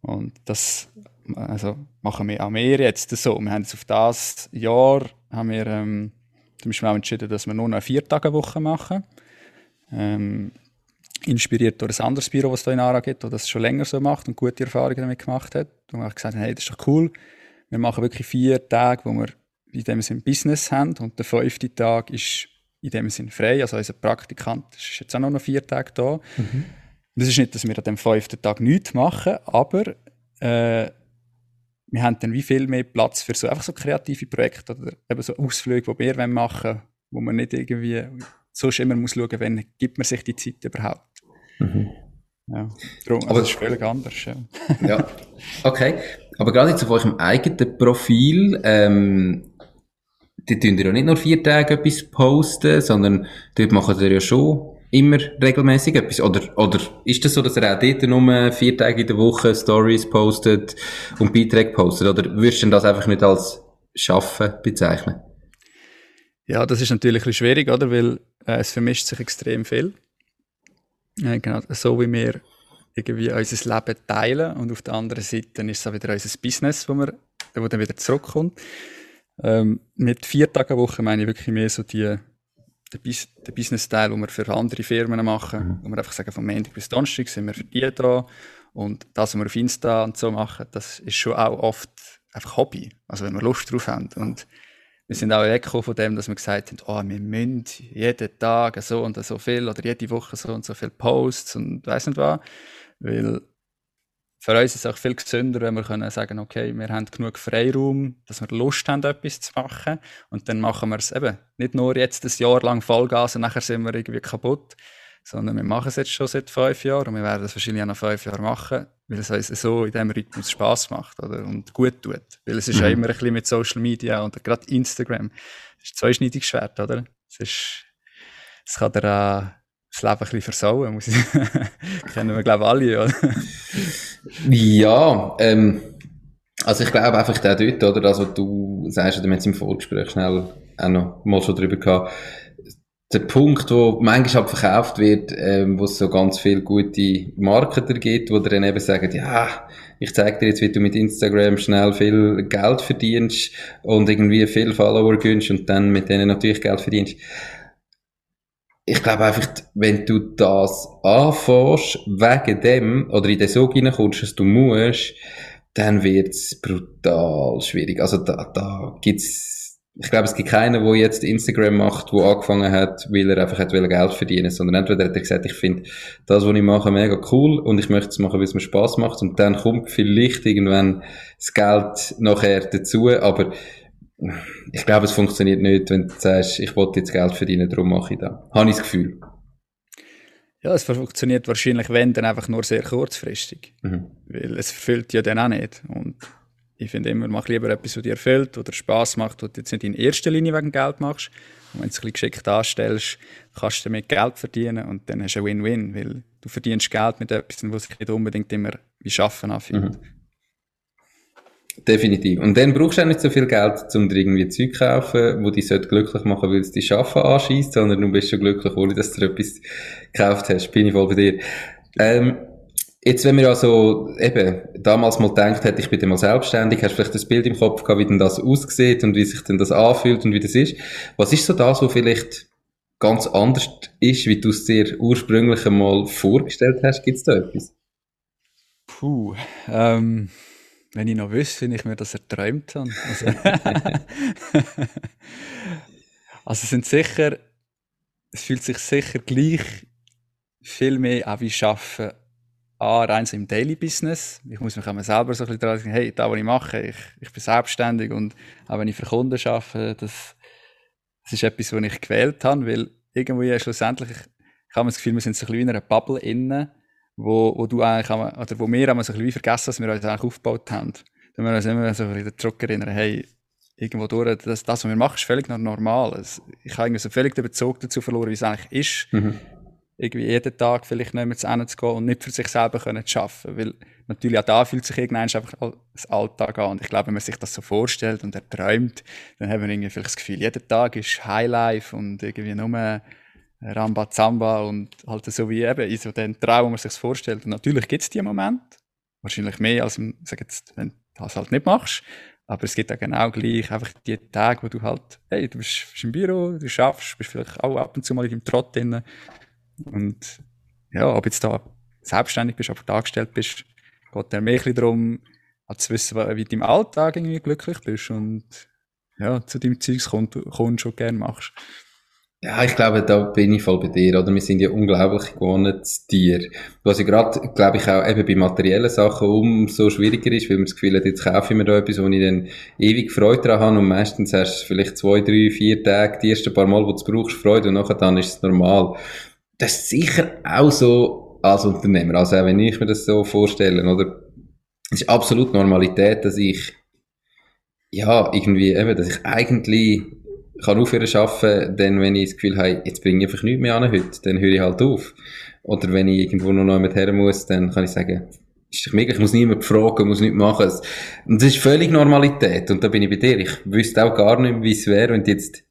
Und das also machen wir auch mehr jetzt so. Wir haben jetzt auf das Jahr haben wir, ähm, zum Beispiel auch entschieden, dass wir nur noch eine Vier-Tage-Woche machen. Ähm, inspiriert durch ein anderes Büro, das es hier in Aarau gibt, das das schon länger so macht und gute Erfahrungen damit gemacht hat. Und wir haben gesagt, hey, das ist doch cool. Wir machen wirklich vier Tage, wo wir in dem Sinne Business haben, und der fünfte Tag ist in dem Sinne frei. Also unser Praktikant ist jetzt auch noch vier Tage da. Mhm. Das ist nicht, dass wir an dem fünften Tag nichts machen, aber äh, wir haben dann wie viel mehr Platz für so, einfach so kreative Projekte oder eben so Ausflüge, die wir machen wollen, wo man nicht irgendwie sonst immer muss schauen, wann gibt man sich die Zeit überhaupt. Mhm. Ja. Darum, also aber das ist völlig anders. Ja. Ja. Okay, aber gerade jetzt auf eurem eigenen Profil, ähm, die tun ja nicht nur vier Tage etwas posten, sondern dort machen ihr ja schon immer regelmäßig etwas, oder, oder ist das so, dass er auch dort nur vier Tage in der Woche Stories postet und Beiträge postet, oder würdest du das einfach nicht als Schaffen bezeichnen? Ja, das ist natürlich ein bisschen schwierig, oder? Weil äh, es vermischt sich extrem viel. Äh, genau, so wie wir irgendwie unser Leben teilen, und auf der anderen Seite ist es auch wieder unser Business, wo, wir, wo dann wieder zurückkommt. Ähm, mit vier Tagen Woche meine ich wirklich mehr so die Der, Bis- der Business-Teil, den wir für andere Firmen machen, wo wir einfach sagen, von Montag bis Donnerstag sind wir für die da, und das, was wir auf Insta und so machen, das ist schon auch oft einfach Hobby, also wenn wir Lust drauf haben. Und wir sind auch weggekommen von dem, dass wir gesagt haben, oh, wir müssen jeden Tag so und so viel oder jede Woche so und so viel Posts und weiss nicht was, weil für uns ist es auch viel gesünder, wenn wir können sagen, okay, wir haben genug Freiraum, dass wir Lust haben, etwas zu machen. Und dann machen wir es eben nicht nur jetzt ein Jahr lang Vollgas und nachher sind wir irgendwie kaputt, sondern wir machen es jetzt schon seit fünf Jahren und wir werden es wahrscheinlich auch noch fünf Jahre machen, weil es uns so in diesem Rhythmus Spass macht, oder? Und gut tut. Weil es ist ja mhm. immer ein bisschen mit Social Media und gerade Instagram, das ist ein zweischneidiges Schwert, oder? Es ist, es kann dir auch das Leben ein bisschen versauen, muss ich sagen. Kennen wir, glaube ich, alle, oder? Ja, ähm, also ich glaube einfach auch dort, oder, also du sagst, wir haben es im Vorgespräch schnell auch noch mal schon drüber gehabt, der Punkt, wo manchmal halt verkauft wird, ähm, wo es so ganz viele gute Marketer gibt, die dann eben sagen, ja, ich zeige dir jetzt, wie du mit Instagram schnell viel Geld verdienst und irgendwie viel Follower gönnst und dann mit denen natürlich Geld verdienst. Ich glaube einfach, wenn du das anfängst, wegen dem, oder in den Sog reinkommst, dass du musst, dann wird es brutal schwierig. Also da, da gibt's, ich glaube, es gibt keinen, der jetzt Instagram macht, der angefangen hat, weil er einfach hat Geld verdienen, sondern entweder hat er gesagt, ich finde das, was ich mache, mega cool und ich möchte es machen, weil es mir Spass macht, und dann kommt vielleicht irgendwann das Geld nachher dazu, aber ich glaube, es funktioniert nicht, wenn du sagst, ich wollte jetzt Geld verdienen, darum mache ich das. Habe ich das Gefühl. Ja, es funktioniert wahrscheinlich, wenn, dann einfach nur sehr kurzfristig. Mhm. Weil es erfüllt ja dann auch nicht. Und ich finde immer, mach lieber etwas, was dir erfüllt oder Spass macht, was du jetzt nicht in erster Linie wegen Geld machst. Und wenn du es ein bisschen geschickt anstellst, kannst du damit Geld verdienen und dann hast du ein Win-Win, weil du verdienst Geld mit etwas, was sich nicht unbedingt immer wie Schaffen anfühlt. Mhm. Definitiv. Und dann brauchst du auch nicht so viel Geld, um dir irgendwie Zeug zu kaufen, wo dich glücklich machen sollte, weil es dich Arbeiten anschießt, sondern du bist schon glücklich, ohne dass du etwas gekauft hast. Bin ich voll bei dir. Ähm, jetzt, wenn man also eben damals mal gedacht hat, ich bin dann mal selbstständig, hast du vielleicht das Bild im Kopf gehabt, wie denn das aussieht und wie sich denn das anfühlt und wie das ist. Was ist so das, was vielleicht ganz anders ist, wie du es dir ursprünglich einmal vorgestellt hast? Gibt es da etwas? Puh, ähm... Wenn ich noch wüsste, wie ich mir das erträumt habe. Also, also sind sicher, es fühlt sich sicher gleich viel mehr an wie Arbeiten an, rein so im Daily Business. Ich muss mich auch selber so ein bisschen daran sagen, hey, das, was ich mache, ich, ich bin selbstständig und auch wenn ich für Kunden arbeite, das, das ist etwas, was ich gewählt habe, weil irgendwie schlussendlich, ich habe das Gefühl, wir sind so ein bisschen in einer Bubble innen, wo, wo du eigentlich, oder wo wir haben so ein bisschen vergessen, dass wir uns eigentlich aufgebaut haben. Da müssen wir uns immer so ein bisschen zurück erinnern, hey, irgendwo durch, das, das, was wir machen, ist völlig normal. Also, ich habe irgendwie so völlig den Bezug dazu verloren, wie es eigentlich ist, mhm. irgendwie jeden Tag vielleicht nicht mehr zu Ende zu gehen und nicht für sich selber können zu arbeiten. Weil natürlich auch da fühlt sich irgendwann einfach das Alltag an. Und ich glaube, wenn man sich das so vorstellt und erträumt, dann haben wir irgendwie vielleicht das Gefühl, jeden Tag ist Highlife und irgendwie nur Ramba Zamba und halt so wie eben in so den Traum, wo man sich das vorstellt. Und natürlich gibt es die Momente, wahrscheinlich mehr, als sag jetzt, wenn du das halt nicht machst. Aber es gibt auch genau gleich einfach die Tage, wo du halt, hey, du bist, bist im Büro, du schaffst, bist vielleicht auch ab und zu mal in deinem Trott drin. Und ja, ob jetzt da selbstständig bist, ob du angestellt bist, geht dir mehr ein bisschen darum, zu wissen, wie du im Alltag irgendwie glücklich bist und ja, zu deinem Zeugs kommst und gerne machst. Ja, ich glaube, da bin ich voll bei dir, oder? Wir sind ja unglaublich gewohntes Tier. Was ja gerade, glaube ich, auch eben bei materiellen Sachen umso schwieriger ist, weil man das Gefühl hat, jetzt kaufe ich mir da etwas, wo ich dann ewig Freude daran habe, und meistens hast du es vielleicht zwei, drei, vier Tage, die ersten paar Mal, wo du es brauchst, Freude, und nachher dann ist es normal. Das ist sicher auch so als Unternehmer, also auch wenn ich mir das so vorstelle, oder? Es ist absolut Normalität, dass ich, ja, irgendwie eben, dass ich eigentlich kann aufhören zu arbeiten, denn wenn ich das Gefühl habe, jetzt bringe ich einfach nichts mehr an heute, dann höre ich halt auf. Oder wenn ich irgendwo noch jemand her muss, dann kann ich sagen, ist doch möglich, ich muss niemand fragen, muss nichts machen. Und das ist völlig Normalität. Und da bin ich bei dir. Ich wüsste auch gar nicht, wie es wäre, wenn jetzt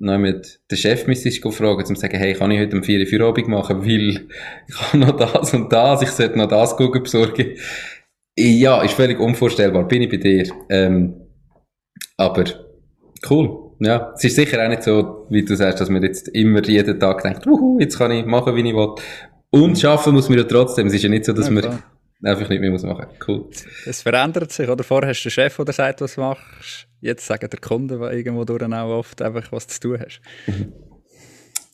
noch jemand den Chef müsstest fragen, um zu sagen, hey, kann ich heute um vier Uhr Abend machen, weil ich habe noch das und das, ich sollte noch das gucken, besorgen. Ja, ist völlig unvorstellbar. Bin ich bei dir. Ähm, aber cool. Ja, es ist sicher auch nicht so, wie du sagst, dass man jetzt immer jeden Tag denkt, wuhu, jetzt kann ich machen, wie ich will. Und schaffen muss man ja trotzdem. Es ist ja nicht so, dass ja, man klar. einfach nicht mehr machen muss. Cool. Es verändert sich, oder? Vorher hast du den Chef, der sagt, was du machst. Jetzt sagen der Kunde irgendwo durch auch oft einfach, was du zu tun hast.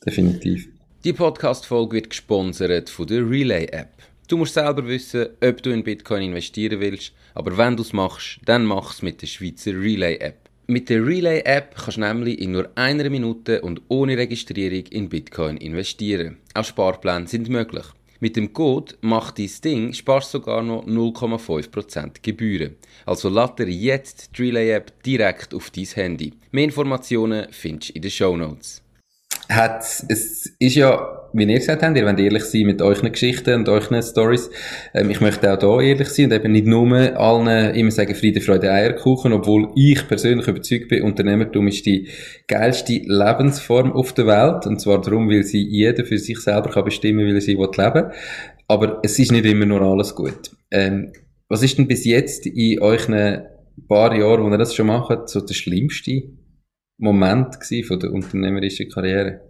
Definitiv. Die Podcast-Folge wird gesponsert von der Relay-App. Du musst selber wissen, ob du in Bitcoin investieren willst. Aber wenn du es machst, dann mach es mit der Schweizer Relay-App. Mit der Relay-App kannst du nämlich in nur einer Minute und ohne Registrierung in Bitcoin investieren. Auch Sparpläne sind möglich. Mit dem Code «Mach dein Ding» sparst du sogar noch null Komma fünf Prozent Gebühren. Also lad dir jetzt die Relay-App direkt auf dein Handy. Mehr Informationen findest du in den Shownotes. Hat's, es ist ja, wie ihr gesagt habt, ihr wollt ehrlich sein mit euren Geschichten und euren Stories. Ähm, ich möchte auch da ehrlich sein und eben nicht nur allen immer sagen, Friede, Freude, Eierkuchen, obwohl ich persönlich überzeugt bin, Unternehmertum ist die geilste Lebensform auf der Welt. Und zwar darum, weil sie jeder für sich selber kann bestimmen, weil er sie leben will. Aber es ist nicht immer nur alles gut. Ähm, was ist denn bis jetzt in euren paar Jahren, wo ihr das schon macht, so der schlimmste Moment von der unternehmerischen Karriere?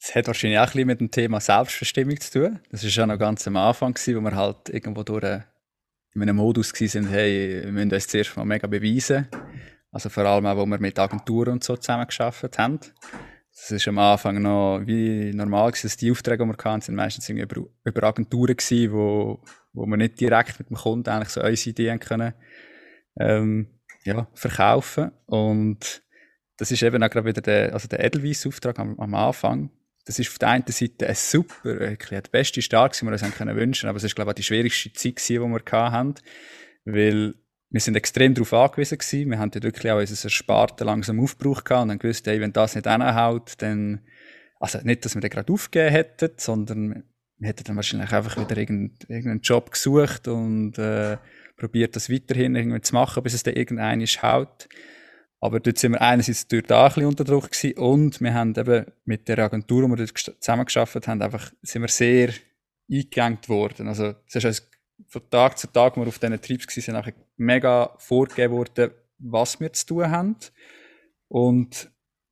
Es hat wahrscheinlich auch ein bisschen mit dem Thema Selbstbestimmung zu tun. Das war ja noch ganz am Anfang, wo wir halt irgendwo durch in einem Modus waren, hey, wir müssen uns zuerst mal mega beweisen. Also vor allem auch, wo wir mit Agenturen und so zusammengearbeitet haben. Das ist am Anfang noch wie normal gewesen. Die Aufträge, die wir hatten, sind meistens über, über Agenturen gewesen, wo, wo wir nicht direkt mit dem Kunden eigentlich so unsere Ideen können, ähm, ja, verkaufen. Und das ist eben auch gerade wieder der, also der Edelweiss-Auftrag am, am Anfang. Das ist auf der einen Seite ein super, der beste Start, den wir uns können wünschen, aber es ist, glaube ich, auch die schwierigste Zeit gewesen, die wir hatten, weil wir sind extrem darauf angewiesen gewesen. Wir haben ja wirklich auch unser Ersparten langsam Aufbrauch gehabt und dann gewusst, hey, wenn das nicht hinhaut, dann, also nicht, dass wir den gerade aufgegeben hätten, sondern wir hätten dann wahrscheinlich einfach wieder irgendeinen Job gesucht und äh, probiert, das weiterhin irgendwie zu machen, bis es dann irgendein ist haut. Aber dort sind wir einerseits durch da ein bisschen unter Druck gewesen und wir haben eben mit der Agentur, die wir dort zusammengearbeitet haben, einfach, sind wir sehr eingegangen worden. Also, es ist uns von Tag zu Tag, wo wir auf diesen Trips waren, nachher mega vorgegeben worden, was wir zu tun haben. Und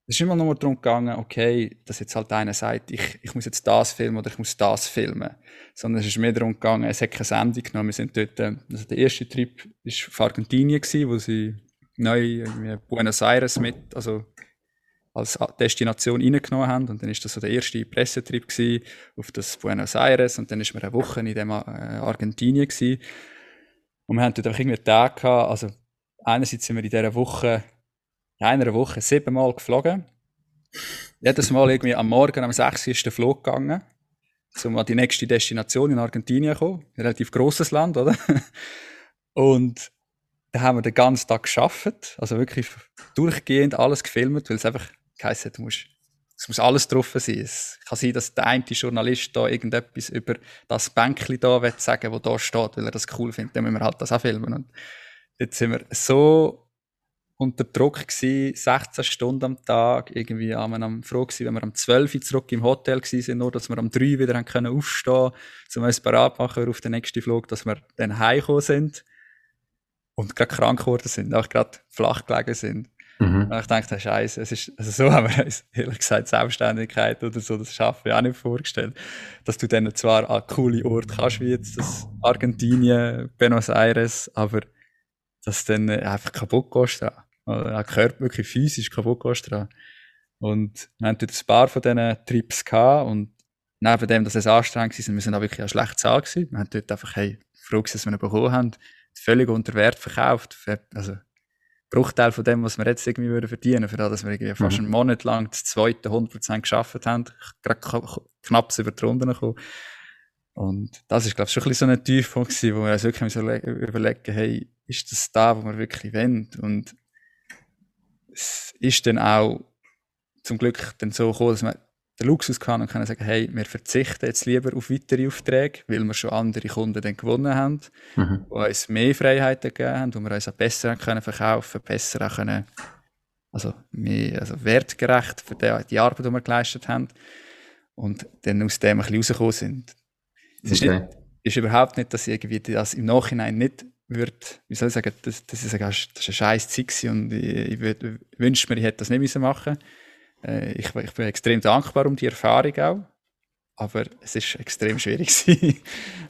es ist immer nur darum gegangen, okay, dass jetzt halt einer sagt, ich, ich muss jetzt das filmen oder ich muss das filmen. Sondern es ist mehr darum gegangen, es hat keine Sendung genommen. Wir sind dort, also der erste Trip war auf Argentinien, wo sie neu Buenos Aires mit, also als Destination reingenommen haben. Und dann war das so der erste Pressetrip gewesen auf das Buenos Aires. Und dann waren wir eine Woche in dem, äh, Argentinien gewesen. Und wir hatten dort einfach irgendwie einen Tag gehabt. Also, einerseits sind wir in dieser Woche, in einer Woche siebenmal geflogen. Jedes Mal irgendwie am Morgen, am sechs Uhr ist der Flug gegangen, um an die nächste Destination in Argentinien zu kommen. Ein relativ grosses Land, oder? Und da haben wir den ganzen Tag gearbeitet, also wirklich durchgehend alles gefilmt, weil es einfach geheißen hat, es muss alles drauf sein. Es kann sein, dass der eine Journalist da irgendetwas über das Bänkchen da will sagen, wo da steht, weil er das cool findet, dann müssen wir halt das auch filmen. Und jetzt sind wir so unter Druck gewesen, sechzehn Stunden am Tag, irgendwie waren wir froh gewesen, wenn wir am zwölf Uhr zurück im Hotel waren, nur dass wir am drei Uhr wieder haben können aufstehen, um uns bereit machen auf den nächsten Flug, dass wir dann heimgekommen sind. Und gerade krank geworden sind, auch gerade flach gelegen sind. Mhm. Und ich dachte, Scheiße, es ist, also so haben wir uns, ehrlich gesagt, Selbstständigkeit oder so, das Schaffen ja auch nicht vorgestellt. Dass du dann zwar an coole Orte kannst, wie jetzt das Argentinien, Buenos Aires, aber dass dann einfach kaputt gehst dran. Oder auch Körper wirklich physisch kaputt gehst dran. Und wir hatten ein paar von diesen Trips gehabt und neben dem, dass es anstrengend war, wir sind auch wirklich eine schlechte Zahl gewesen. Wir haben dort einfach, hey, froh gewesen, dass wir ihn bekommen haben. Völlig unter Wert verkauft. Also, ein Bruchteil von dem, was wir jetzt irgendwie würden verdienen, für das, dass wir irgendwie fast einen Monat lang das zweite hundert Prozent gearbeitet haben, gerade knapp über die Runden gekommen. Und das ist, glaube ich, schon ein bisschen so ein Tiefpunkt gewesen, wo wir uns wirklich überlegen, hey, ist das da, wo wir wirklich wollen? Und es ist dann auch zum Glück dann so gekommen, dass wir den Luxus hatten und können sagen, hey, wir verzichten jetzt lieber auf weitere Aufträge, weil wir schon andere Kunden dann gewonnen haben, mhm. die uns mehr Freiheiten gegeben haben, die wir uns auch besser können verkaufen, besser auch können, also mehr, also wertgerecht für die, die Arbeit, die wir geleistet haben und dann aus dem ein bisschen rausgekommen sind. Es ist, okay. nicht, ist überhaupt nicht, dass ich irgendwie das im Nachhinein nicht würde, wie soll ich sagen, das, das ist eine, das ist eine scheiß Zeit und ich, ich, würd, ich wünschte mir, ich hätte das nicht machen müssen. Ich, ich bin extrem dankbar um die Erfahrung auch, aber es ist extrem schwierig gewesen.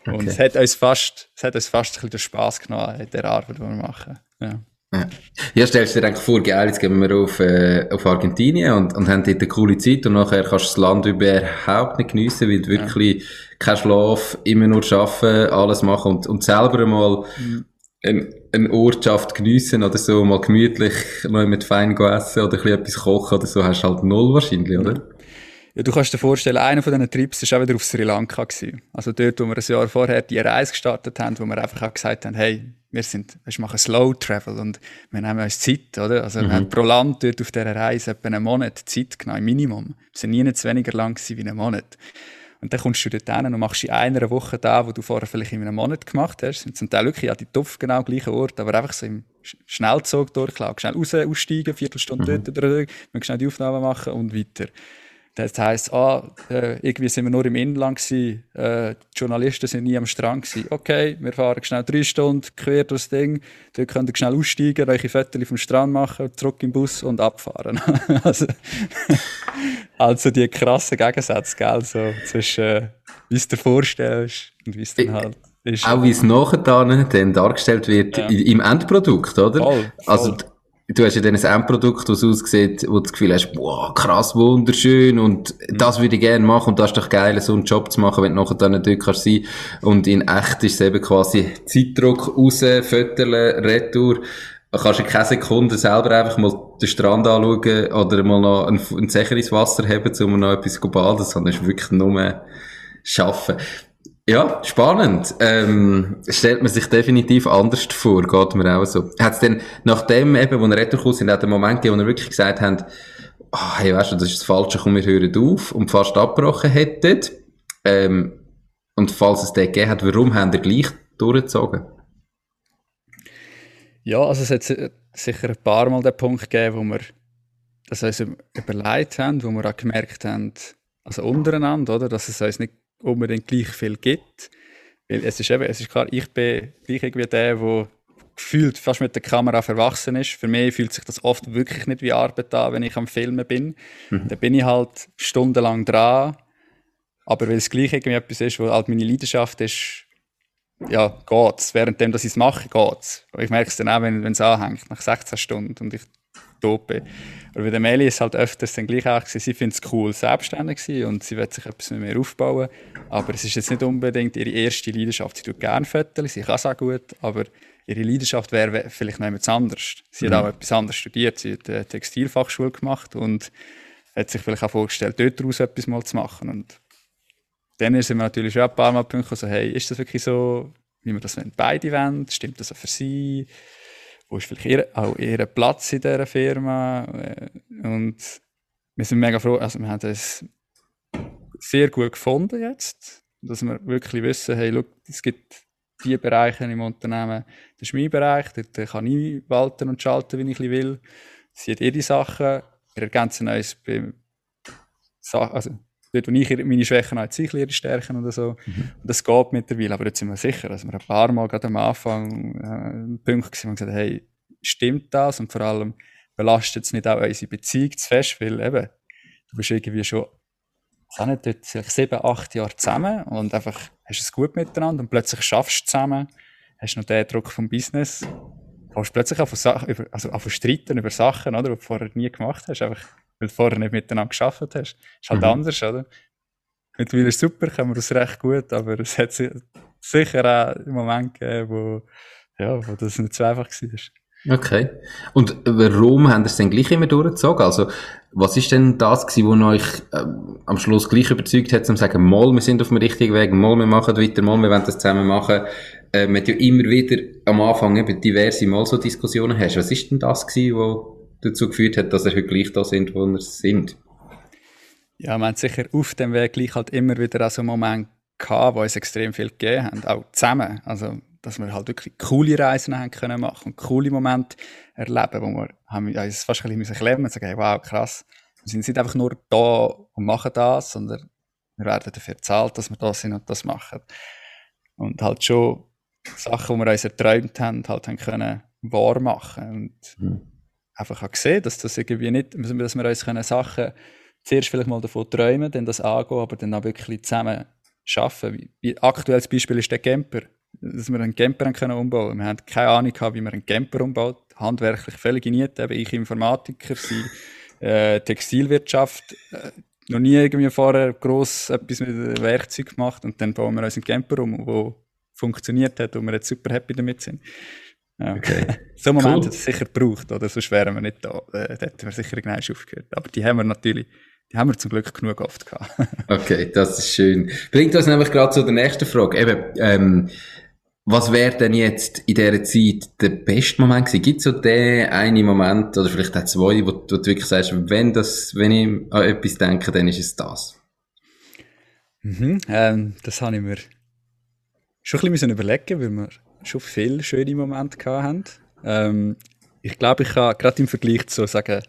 Und okay. es hat uns fast, es hat uns fast ein bisschen den Spass genommen in der Arbeit, die wir machen. Ja. Ja. Ja, stellst du dir eigentlich vor, geil, jetzt gehen wir auf, äh, auf Argentinien und, und haben dort eine coole Zeit und nachher kannst du das Land überhaupt nicht geniessen, weil du ja. wirklich keinen Schlaf, immer nur arbeiten, alles machen und, und selber einmal mhm. ein, eine Ortschaft geniessen oder so, mal gemütlich mal mit fein essen oder ein bisschen etwas kochen oder so, hast du halt null wahrscheinlich, oder? Ja, du kannst dir vorstellen, einer von diesen Trips war auch wieder auf Sri Lanka gewesen. Also dort, wo wir ein Jahr vorher die Reise gestartet haben, wo wir einfach auch gesagt haben, hey, wir, sind, wir machen Slow Travel und wir nehmen uns Zeit, oder? Also mhm. wir haben pro Land dort auf dieser Reise etwa einen Monat Zeit genommen, Minimum. Wir sind nie nicht weniger lang gewesen wie einen Monat. Und dann kommst du dort hin und machst in einer Woche da, wo du vorher vielleicht in einem Monat gemacht hast. Sind zum Teil wirklich an die Topf genau gleichen Ort, aber einfach so im Schnellzug durchlaufen. Schnell raus, aussteigen, Viertelstunde mhm. dort, wir müssen schnell die Aufnahmen machen und weiter. Das heisst, ah, irgendwie sind wir nur im Inland gewesen, äh, die Journalisten sind nie am Strand gewesen. Okay, wir fahren schnell drei Stunden quer durchs Ding, dort könnt ihr schnell aussteigen, eure Fotos vom Strand machen, zurück im Bus und abfahren. also, also die krassen Gegensätze, gell, so zwischen äh, wie es dir vorstellst und wie es dann halt... Ist auch wie es nachher dann dargestellt wird, ja, im Endprodukt, oder? Voll, voll. Also, du hast ja dann ein Endprodukt, das aussieht, wo du das Gefühl hast, wow, krass, wunderschön, und mhm. das würde ich gerne machen, und das ist doch geil, so einen Job zu machen, wenn du nachher dann nicht dort sein kannst. Und in echt ist es eben quasi Zeitdruck, raus, fötterl, retour. Du kannst in keine Sekunde selber einfach mal den Strand anschauen oder mal noch ein, ein Zecher ins Wasser heben, um noch etwas zu baden, sondern es ist wirklich nur Schaffen. Ja, spannend. Ähm, stellt man sich definitiv anders vor, geht mir auch so. Hat es denn, nachdem eben, wo wir retourgekommen sind, auch den Moment gegeben, wo wir wirklich gesagt haben, oh, hey, weißt du, das ist das Falsche, komm, wir hören auf, und fast abgebrochen hätten? Ähm, und falls es den gegeben hat, warum haben wir gleich durchgezogen? Ja, also es hat sicher ein paar Mal den Punkt gegeben, wo wir das uns überlegt haben, wo wir auch gemerkt haben, also untereinander, oder, dass es uns nicht unbedingt gleich viel gibt. Weil es ist eben, es ist klar, ich bin gleich irgendwie der, der gefühlt fast mit der Kamera verwachsen ist. Für mich fühlt sich das oft wirklich nicht wie Arbeit an, wenn ich am Filmen bin. Mhm. Da bin ich halt stundenlang dran. Aber weil es gleich irgendwie etwas ist, was halt meine Leidenschaft ist, ja, geht es. Währenddem, dass ich es mache, geht es. Ich merke es dann auch, wenn es anhängt, nach sechzehn Stunden und ich tot bin. Aber bei der Melli ist es halt öfters dann gleich auch gewesen. Sie findet es cool, selbstständig zu sein, und sie will sich etwas mehr aufbauen. Aber es ist jetzt nicht unbedingt ihre erste Leidenschaft. Sie tut gerne Fotos, sie kann es auch gut, aber ihre Leidenschaft wäre vielleicht noch etwas anderes. Sie mhm. hat auch etwas anderes studiert, sie hat eine Textilfachschule gemacht und hat sich vielleicht auch vorgestellt, dort daraus etwas mal zu machen. Und dann sind wir natürlich schon ein paar Mal Punkte, also, hey, ist das wirklich so, wie wir das wollen, beide wollen? Stimmt das auch für sie? Wo ist vielleicht ihr, auch ihr Platz in dieser Firma? Und wir sind mega froh, also wir haben das sehr gut gefunden jetzt, dass wir wirklich wissen, hey, schau, es gibt die Bereiche im Unternehmen, das ist mein Bereich, dort kann ich walten und schalten, wie ich will. Sie hat ihre Sachen, wir ergänzen uns bei Sachen, also dort, wo ich meine Schwächen habe, sie ihre Stärken oder so. Mhm. Und das geht mittlerweile, aber jetzt sind wir sicher, dass wir ein paar Mal gerade am Anfang äh, einen Punkt gesehen und gesagt haben, hey, stimmt das? Und vor allem belastet es nicht auch unsere Beziehung zu fest, weil eben, du bist irgendwie schon auch nicht dort, sieben, acht Jahre zusammen und einfach hast es gut miteinander und plötzlich schaffst du zusammen, hast noch den Druck vom Business, kannst plötzlich auch von, Sa- über, also auch von Streiten über Sachen, oder, die du vorher nie gemacht hast, einfach weil du vorher nicht miteinander gearbeitet hast. Ist halt mhm. anders, oder? Mittlerweile ist es super, können wir das recht gut, aber es hat sicher auch Momente gegeben, wo, ja, wo das nicht so einfach war. Okay. Und warum habt ihr es denn gleich immer durchgezogen? Also, was war denn das, was euch äh, am Schluss gleich überzeugt hat, um zu sagen, mal, wir sind auf dem richtigen Weg, mal, wir machen weiter, mal, wir wollen das zusammen machen? Äh, man hat ja immer wieder am Anfang eben diverse Mal so Diskussionen hast. Was war denn das, was dazu geführt hat, dass wir heute gleich da sind, wo wir sind? Ja, wir haben sicher auf dem Weg gleich halt immer wieder auch so Momente gehabt, wo uns extrem viel gegeben haben, auch zusammen. Also, dass wir halt wirklich coole Reisen haben können machen und coole Momente erleben, wo wir haben uns ja, fast ein bisschen klemmen müssen und sagen, hey, wow, krass, wir sind nicht einfach nur da und machen das, sondern wir werden dafür bezahlt, dass wir da sind und das machen. Und halt schon Sachen, die wir uns erträumt haben, halt haben können wahr machen und mhm. einfach auch gesehen, dass das irgendwie nicht, dass wir uns können Sachen zuerst vielleicht mal davon träumen, dann das angehen, aber dann auch wirklich zusammen arbeiten. Wie aktuelles Beispiel ist der Camper, dass wir einen Camper können umbauen können. Wir hatten keine Ahnung, wie man einen Camper umbaut, handwerklich völlig geniert, eben ich Informatiker, sie äh, Textilwirtschaft, äh, noch nie irgendwie vorher gross etwas mit Werkzeug gemacht und dann bauen wir uns einen Camper um, der funktioniert hat und wir jetzt super happy damit sind. Ja. Okay. So einen Moment cool. hat es sicher gebraucht, oder? Sonst wären wir nicht da. Da hätten wir sicher irgendwann aufgehört. Aber die haben wir natürlich, die haben wir zum Glück genug oft gehabt. Okay, das ist schön. Bringt uns nämlich gerade zu der nächsten Frage. Eben, ähm, was wäre denn jetzt in dieser Zeit der beste Moment gewesen? Gibt es so den einen Moment, oder vielleicht auch zwei, wo, wo du wirklich sagst, wenn, das, wenn ich an etwas denke, dann ist es das? Mhm, ähm, das habe ich mir schon ein bisschen überlegen, weil wir schon viele schöne Momente hatten. Ähm, ich glaube, ich kann gerade im Vergleich zu sagen,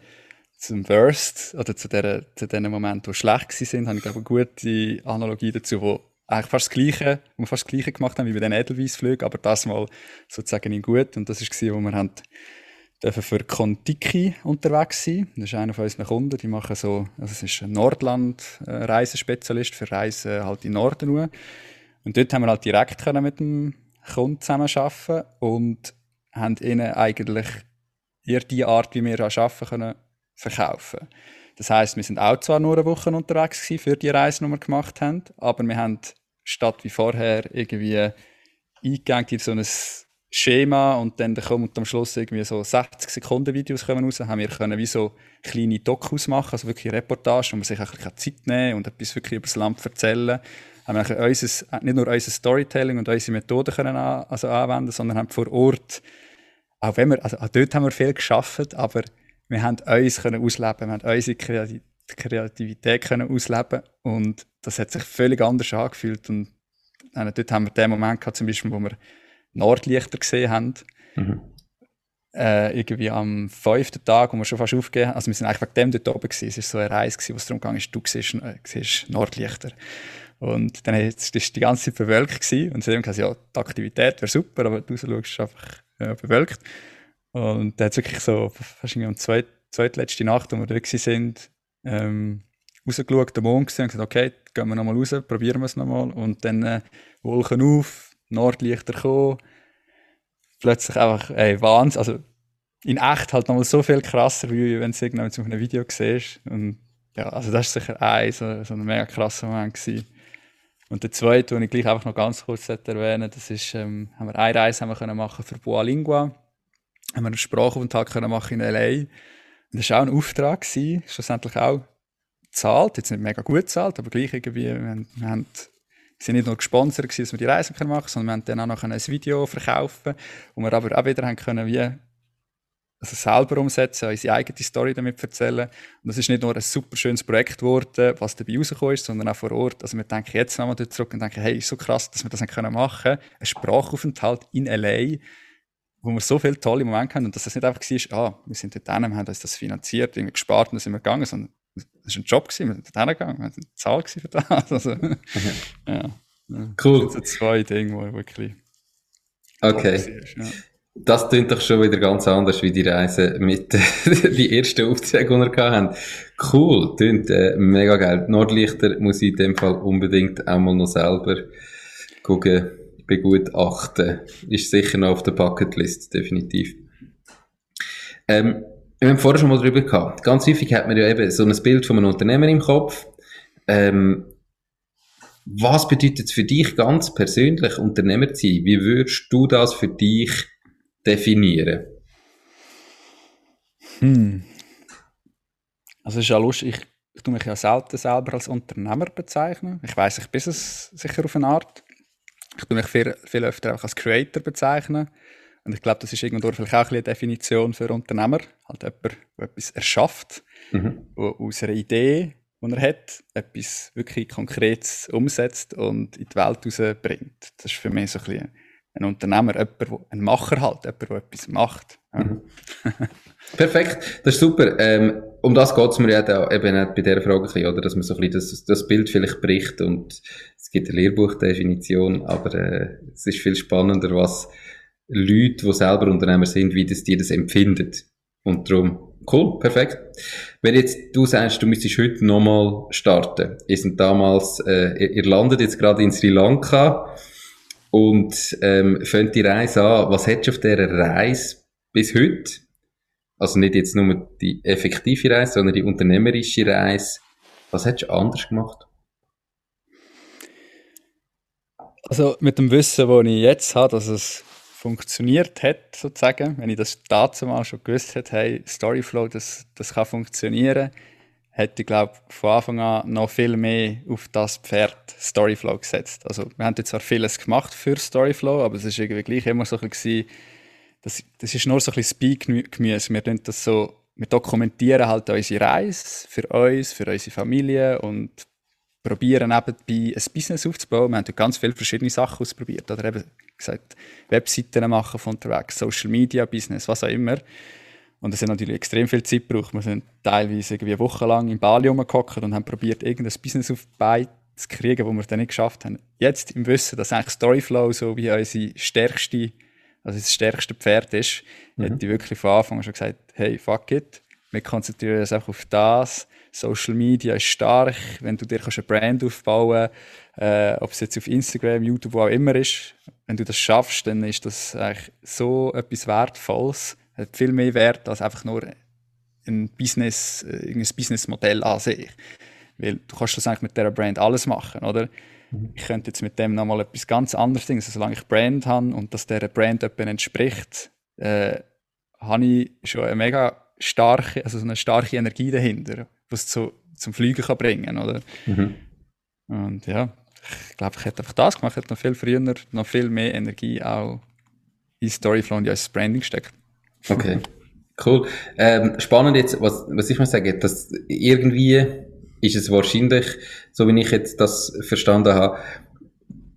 zum Worst oder zu diesen zu Momenten, die schlecht waren, habe ich glaube, eine gute Analogie dazu, wo eigentlich fast das Gleiche, wo wir fast das Gleiche gemacht haben wie bei den Edelweiss-Flügen, aber das mal sozusagen in gut. Und das war, wo wir haben dürfen für Contiki unterwegs sein. Das ist einer von unseren Kunden, die machen so, also es ist ein Nordland-Reisespezialist für Reisen halt in Norden. Und dort haben wir halt direkt können mit dem Kunden zusammenarbeiten und haben ihnen eigentlich eher die Art, wie wir arbeiten können, verkaufen. Das heisst, wir sind auch zwar nur eine Woche unterwegs gewesen für die Reise, die wir gemacht haben, aber wir haben statt wie vorher irgendwie eingegangen in so ein Schema und dann kommt am Schluss irgendwie so sechzig-Sekunden-Videos raus, haben wir können wie so kleine Dokus machen, also wirklich Reportagen, wo man sich ein bisschen Zeit nehmen kann und etwas wirklich über das Land erzählen. Haben wir unser, nicht nur unser Storytelling und unsere Methoden können an, also anwenden, sondern haben vor Ort, auch wenn wir, also auch dort haben wir viel gearbeitet, aber wir haben uns können ausleben, wir haben unsere Kreativität können ausleben und das hat sich völlig anders angefühlt. Und dort haben wir den Moment gehabt, zum Beispiel, wo wir Nordlichter gesehen haben. Mhm. Äh, irgendwie am fünften Tag, wo wir schon fast aufgegeben haben. Also wir sind eigentlich wegen dem dort oben gewesen. Es war so eine Reise, wo es darum ging, du siehst, äh, siehst Nordlichter. Und dann war die ganze Zeit bewölkt gewesen. Und seitdem gesagt, ja, die Aktivität wäre super, aber du schaust einfach äh, bewölkt. Und dann hat es wirklich so, fast um die zweitletzte Nacht, wo wir dort sind, ähm, rausgeschaut, den Mond gesehen und gesagt, okay, gehen wir nochmal raus, probieren wir es nochmal. Und dann äh, Wolken auf, Nordlichter kommen, plötzlich einfach, ey, Wahnsinn, also in echt halt nochmal so viel krasser, wie wenn du es irgendwann auf einem Video siehst. Und ja, also das war sicher ein, so, so ein mega krasser Moment gewesen. Und der zweite, den ich gleich einfach noch ganz kurz erwähnen, das ist, ähm, haben wir eine Reise haben wir können machen für Boa Lingua, haben wir einen Sprachaufenthalt können machen in L A. Und das war auch ein Auftrag gewesen, schlussendlich auch gezahlt, jetzt nicht mega gut gezahlt, aber gleich irgendwie, wir haben, wir haben wir waren nicht nur gesponsert, dass wir die Reisen machen können, sondern wir konnten dann auch noch ein Video verkaufen, wo wir aber auch wieder haben können, wie, also selber umsetzen, unsere eigene Story damit erzählen. Und das ist nicht nur ein super schönes Projekt geworden, was dabei rausgekommen ist, sondern auch vor Ort. Also wir denken jetzt nochmal dort zurück und denken, hey, ist so krass, dass wir das machen können. Ein Sprachaufenthalt in L A, wo wir so viele tolle Momente haben und dass das nicht einfach war, ah, wir sind dort hin, wir haben uns das finanziert, irgendwie gespart und dann sind wir gegangen, sondern das war ein Job, wir sind da hingegangen, wir hatten eine Zahl für das. Also, okay. Ja. Cool. Das sind so zwei Dinge, die wirklich. Okay. Ist, ja. Das klingt doch schon wieder ganz anders wie die Reise mit die ersten Aufträge, die wir hatten. Cool, klingt äh, mega geil. Nordlichter muss ich in dem Fall unbedingt einmal noch selber gucken, begutachten. Ist sicher noch auf der Bucketlist, definitiv. Ähm, Wir haben vorher schon mal darüber gehabt. Ganz häufig hat man ja eben so ein Bild von einem Unternehmer im Kopf. Ähm, was bedeutet es für dich ganz persönlich, Unternehmer zu sein? Wie würdest du das für dich definieren? Hm. Also es ist ja lustig, ich, ich tue mich ja selten selber als Unternehmer bezeichnen. Ich weiss, ich bin es sicher auf eine Art. Ich tue mich viel, viel öfter auch als Creator bezeichnen. Und ich glaube, das ist irgendwo vielleicht auch eine Definition für Unternehmer. Halt jemand, der etwas erschafft, mhm. der aus einer Idee, die er hat, etwas wirklich Konkretes umsetzt und in die Welt rausbringt. Das ist für mich so ein bisschen ein Unternehmer, jemand, der ein Macher halt, jemand, der etwas macht. Ja. Mhm. Perfekt, das ist super. Ähm, um das geht es mir ja da, eben auch bei dieser Frage, bisschen, oder? Dass man so ein bisschen das, das Bild vielleicht bricht. Und es gibt eine Lehrbuchdefinition, aber äh, es ist viel spannender, was Leute, die selber Unternehmer sind, wie das die das empfinden. Und darum, cool, perfekt. Wenn jetzt du sagst, du müsstest heute nochmal starten. Ihr sind damals, äh, ihr landet jetzt gerade in Sri Lanka und ähm, fängt die Reise an. Was hättest du auf dieser Reise bis heute? Also nicht jetzt nur die effektive Reise, sondern die unternehmerische Reise. Was hättest du anders gemacht? Also mit dem Wissen, das ich jetzt habe, dass es funktioniert hat, sozusagen, wenn ich das damals schon gewusst hätte, hey, Storyflow, das, das kann funktionieren, hätte ich, glaube ich, von Anfang an noch viel mehr auf das Pferd Storyflow gesetzt. Also wir haben jetzt zwar vieles gemacht für Storyflow, aber es war irgendwie gleich immer so ein bisschen, das, das ist nur so ein bisschen Spy-Gemüse. Wir, das so, wir dokumentieren halt unsere Reise für uns, für unsere Familie und probieren nebenbei ein Business aufzubauen. Wir haben dort ganz viele verschiedene Sachen ausprobiert. Oder eben gesagt, Webseiten machen von unterwegs, Social Media, Business, was auch immer. Und es hat natürlich extrem viel Zeit gebraucht. Wir sind teilweise irgendwie wochenlang in Bali rumgehockt und haben probiert, irgendein Business auf die Beine zu kriegen, das wir dann nicht geschafft haben. Jetzt im Wissen, dass eigentlich Storyflow so wie unsere stärkste, also das stärkste Pferd ist, mhm. hätte ich wirklich von Anfang an schon gesagt, hey, fuck it. Wir konzentrieren uns einfach auf das. Social Media ist stark, wenn du dir eine Brand aufbauen kannst, äh, ob es jetzt auf Instagram, YouTube, wo auch immer ist. Wenn du das schaffst, dann ist das eigentlich so etwas Wertvolles. Hat viel mehr Wert als einfach nur ein Business, irgendein Businessmodell an sich. Weil du kannst das eigentlich mit dieser Brand alles machen, oder? Ich könnte jetzt mit dem nochmal etwas ganz anderes denken. Also, solange ich Brand habe und dass dieser Brand jemandem entspricht, äh, habe ich schon eine mega starke, also so eine starke Energie dahinter, was zu, zum Fliegen kann bringen, oder? Mhm. Und ja, ich glaube, ich hätte einfach das gemacht, ich hätte noch viel früher, noch viel mehr Energie auch in Storyflow und in das Branding gesteckt. Okay, cool. Ähm, spannend jetzt, was, was ich mal sage, dass irgendwie ist es wahrscheinlich, so wie ich jetzt das verstanden habe,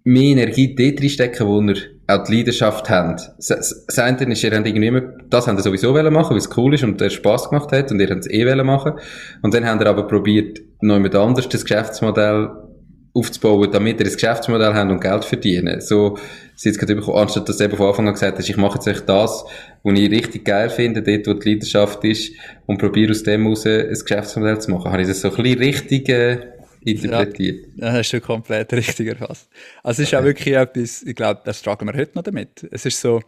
mehr Energie dort reinstecken, wo ihr auch die Leidenschaft habt. Das eine ist, ihr habt irgendwie immer, das habt ihr sowieso machen, weil es cool ist und der Spass gemacht hat und ihr habt es eh machen. Und dann habt ihr aber probiert, noch jemand anderes das Geschäftsmodell aufzubauen, damit ihr das Geschäftsmodell habt und Geld verdienen. So sind es gerade überkommen, anstatt dass du eben von Anfang an gesagt hast, ich mache jetzt echt das, was ich richtig geil finde, dort, wo die Leidenschaft ist, und probiere aus dem heraus ein Geschäftsmodell zu machen. Habe ich das so ein bisschen richtig äh, interpretiert? Ja, das hast du komplett richtig erfasst. Also es ist okay. Auch wirklich etwas, ich glaube, das strugglen wir heute noch damit. Es ist so,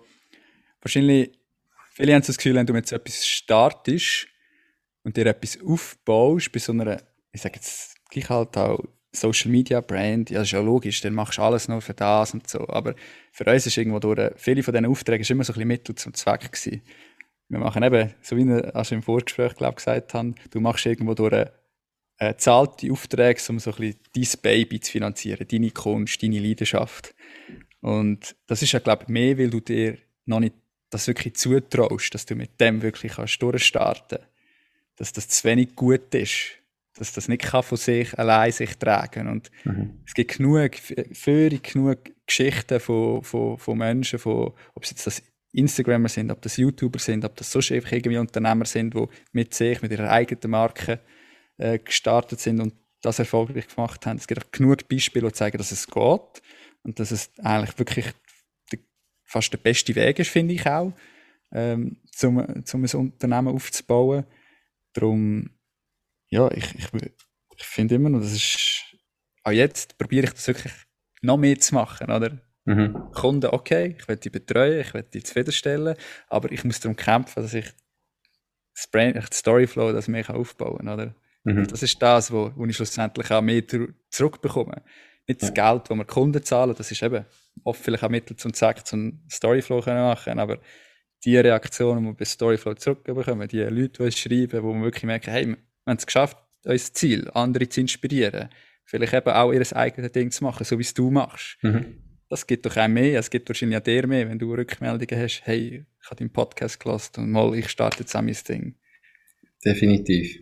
wahrscheinlich, viele haben so das Gefühl, wenn du jetzt etwas startest und dir etwas aufbaust, bei so einer, ich sage jetzt, gleich halt auch Social Media, Brand, ja, das ist ja logisch, dann machst du alles nur für das und so. Aber für uns ist irgendwo durch, viele von diesen Aufträgen immer so ein bisschen Mittel zum Zweck gewesen. Wir machen eben, so wie wir im Vorgespräch glaub, gesagt haben, du machst irgendwo durch äh, zahlte Aufträge, um so ein bisschen dein Baby zu finanzieren, deine Kunst, deine Leidenschaft. Und das ist ja, glaube ich, mehr, weil du dir noch nicht das wirklich zutraust, dass du mit dem wirklich kannst durchstarten kannst, dass das zu wenig gut ist. Dass das nicht kann von sich allein sich tragen kann. Und mhm. es gibt genug, für genug Geschichten von, von, von Menschen, von, ob es jetzt das Instagramer sind, ob das YouTuber sind, ob das sonst einfach irgendwie Unternehmer sind, die mit sich, mit ihrer eigenen Marke äh, gestartet sind und das erfolgreich gemacht haben. Es gibt auch genug Beispiele, die zeigen, dass es geht und dass es eigentlich wirklich die, fast der beste Weg ist, finde ich auch, ähm, um ein Unternehmen aufzubauen. Darum ja, ich, ich, ich finde immer noch, das ist, auch jetzt probiere ich das wirklich noch mehr zu machen, oder? Mhm. Kunden, okay, ich will die betreuen, ich will die zufriedenstellen, aber ich muss darum kämpfen, dass ich das, Brain, das Storyflow, das mehr aufbauen kann, oder? Mhm. Das ist das, wo, wo ich schlussendlich auch mehr zurückbekomme. Nicht das Geld, das wir Kunden zahlen, das ist eben oft vielleicht auch Mittel zum Zweck, zum Storyflow können machen, aber die Reaktionen, die wir bei Storyflow zurückbekommen, die Leute, die uns schreiben, wo wir wirklich merken, hey, wir haben es geschafft, unser Ziel, andere zu inspirieren. Vielleicht eben auch ihr eigenes Ding zu machen, so wie es du machst. Mhm. Das gibt doch auch mehr. Es gibt wahrscheinlich auch dir mehr, wenn du Rückmeldungen hast. Hey, ich habe deinen Podcast gehört und mal, ich starte jetzt auch mein Ding. Definitiv.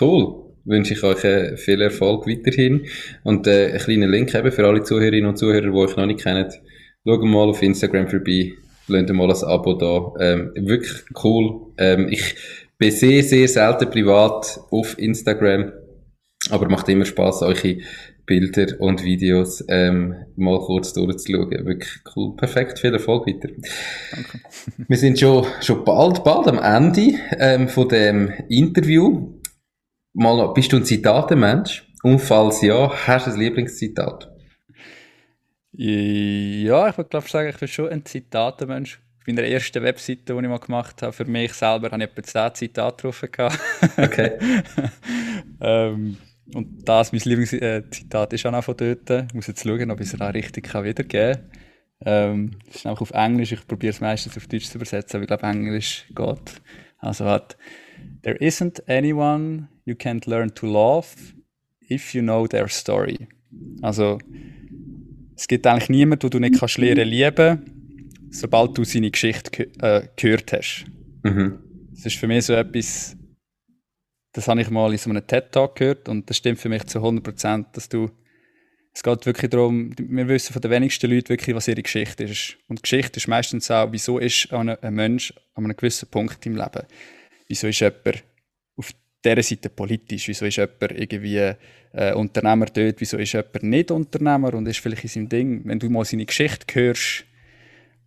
Cool. Wünsche ich euch äh, viel Erfolg weiterhin. Und äh, einen kleinen Link eben für alle Zuhörerinnen und Zuhörer, die euch noch nicht kennt. Schaut mal auf Instagram vorbei. Lasst mal ein Abo da. Ähm, wirklich cool. Ähm, ich... Ich bin sehr, sehr selten privat auf Instagram, aber macht immer Spass, eure Bilder und Videos ähm, mal kurz durchzuschauen. Wirklich cool, perfekt, viel Erfolg weiter. Danke. Wir sind schon, schon bald, bald am Ende ähm, von dem Interview. Mal noch, bist du ein Zitatemensch? Und falls ja, hast du ein Lieblingszitat? Ja, ich würde glaube sagen, ich bin schon ein Zitatemensch. Bei der ersten Webseite, die ich mal gemacht habe, für mich selber, habe ich etwa zehn Zitate drauf gehabt. Okay. ähm, und das, mein Lieblingszitat, ist auch von dort. Ich muss jetzt schauen, ob ich es auch richtig wiedergeben kann. Ähm, es ist nämlich auf Englisch, ich probiere es meistens auf Deutsch zu übersetzen, aber ich glaube, Englisch geht. Also hat There isn't anyone you can't learn to love if you know their story. Also, es gibt eigentlich niemanden, den du nicht kannst lernen lieben, sobald du seine Geschichte ge- äh, gehört hast. Mhm. Das ist für mich so etwas, das habe ich mal in so einem TED-Talk gehört und das stimmt für mich zu hundert Prozent, dass du, es geht wirklich darum, wir wissen von den wenigsten Leuten wirklich, was ihre Geschichte ist. Und Geschichte ist meistens auch, wieso ist ein Mensch an einem gewissen Punkt im Leben, wieso ist jemand auf dieser Seite politisch, wieso ist jemand irgendwie äh, Unternehmer dort, wieso ist jemand nicht Unternehmer und ist vielleicht in seinem Ding, wenn du mal seine Geschichte hörst,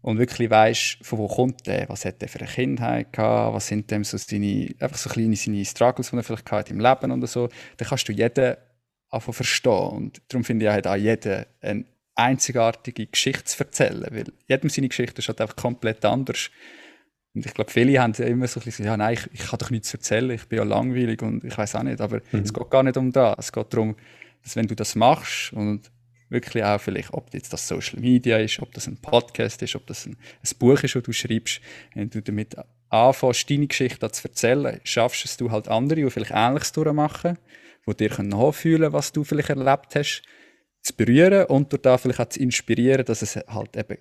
und wirklich weisst, von wo kommt der, was hat der für eine Kindheit gehabt, was sind dem so seine, einfach so kleine seine Struggles, die er vielleicht hatte im Leben und so, dann kannst du jeden anfangen verstehen. Und darum finde ich, er hat auch jeder eine einzigartige Geschichte zu erzählen, weil jedem seine Geschichte ist halt einfach komplett anders. Und ich glaube, viele haben immer so ein bisschen gesagt, ja, nein, ich, ich kann doch nichts erzählen, ich bin ja langweilig und ich weiß auch nicht, aber mhm. es geht gar nicht um das. Es geht darum, dass wenn du das machst und wirklich auch vielleicht, ob jetzt das Social Media ist, ob das ein Podcast ist, ob das ein, ein Buch ist, das du schreibst, wenn du damit anfängst, deine Geschichte zu erzählen, schaffst du halt andere, die vielleicht Ähnliches durchmachen, die dir nachfühlen können, was du vielleicht erlebt hast, zu berühren und durch das vielleicht auch zu inspirieren, dass es halt eben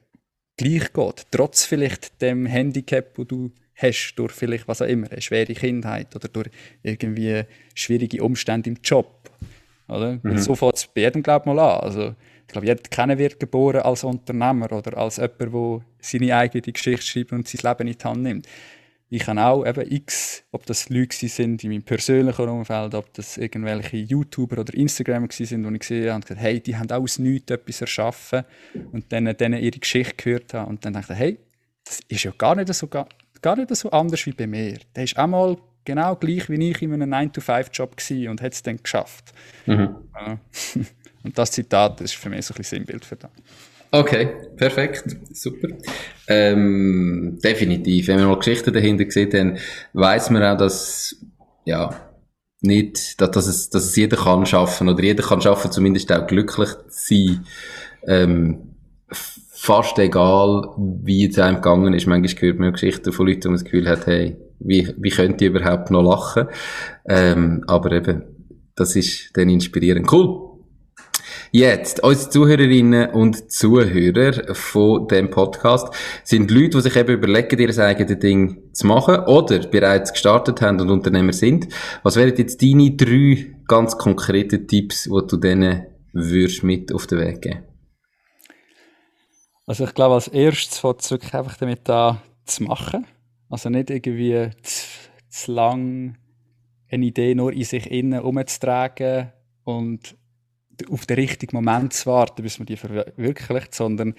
gleich geht, trotz vielleicht dem Handicap, das du hast, durch vielleicht was auch immer, eine schwere Kindheit oder durch irgendwie schwierige Umstände im Job. Oder? Mhm. So fängt es bei jedem, glaube ich, mal an. Also, ich glaube, jeder keiner wird geboren als Unternehmer oder als jemand, der seine eigene Geschichte schreibt und sein Leben in die Hand nimmt. Ich habe auch eben x, ob das Leute sind in meinem persönlichen Umfeld, ob das irgendwelche YouTuber oder Instagramer sind, die ich gesehen habe und gesagt, hey, die haben auch aus nichts etwas erschaffen und dann denen ihre Geschichte gehört haben und dann dachte ich, hey, das ist ja gar nicht so, gar, gar nicht so anders wie bei mir. Der ist auch mal genau gleich wie ich in einem nine to five Job gsi und hat es dann geschafft. Mhm. Ja. Und das Zitat ist für mich so ein bisschen Sinnbild für das. Okay, perfekt, super. Ähm, definitiv. Wenn man mal Geschichten dahinter sieht, dann weiss man auch, dass, ja, nicht, dass, dass, es, dass es jeder kann schaffen oder jeder kann schaffen, zumindest auch glücklich sein. Ähm, fast egal, wie es einem gegangen ist. Manchmal hört man Geschichten von Leuten, wo man das Gefühl hat, hey, wie, wie könnt ihr überhaupt noch lachen? Ähm, aber eben, das ist dann inspirierend. Cool! Jetzt, unsere Zuhörerinnen und Zuhörer von diesem Podcast sind Leute, die sich eben überlegen, ihr eigenes Ding zu machen oder bereits gestartet haben und Unternehmer sind. Was wären jetzt deine drei ganz konkreten Tipps, die du denen würdest mit auf den Weg geben? Also ich glaube, als erstes fängt es wirklich einfach damit an, zu machen. Also nicht irgendwie zu, zu lang eine Idee nur in sich innen herumzutragen und auf den richtigen Moment zu warten, bis man die verwirklicht, sondern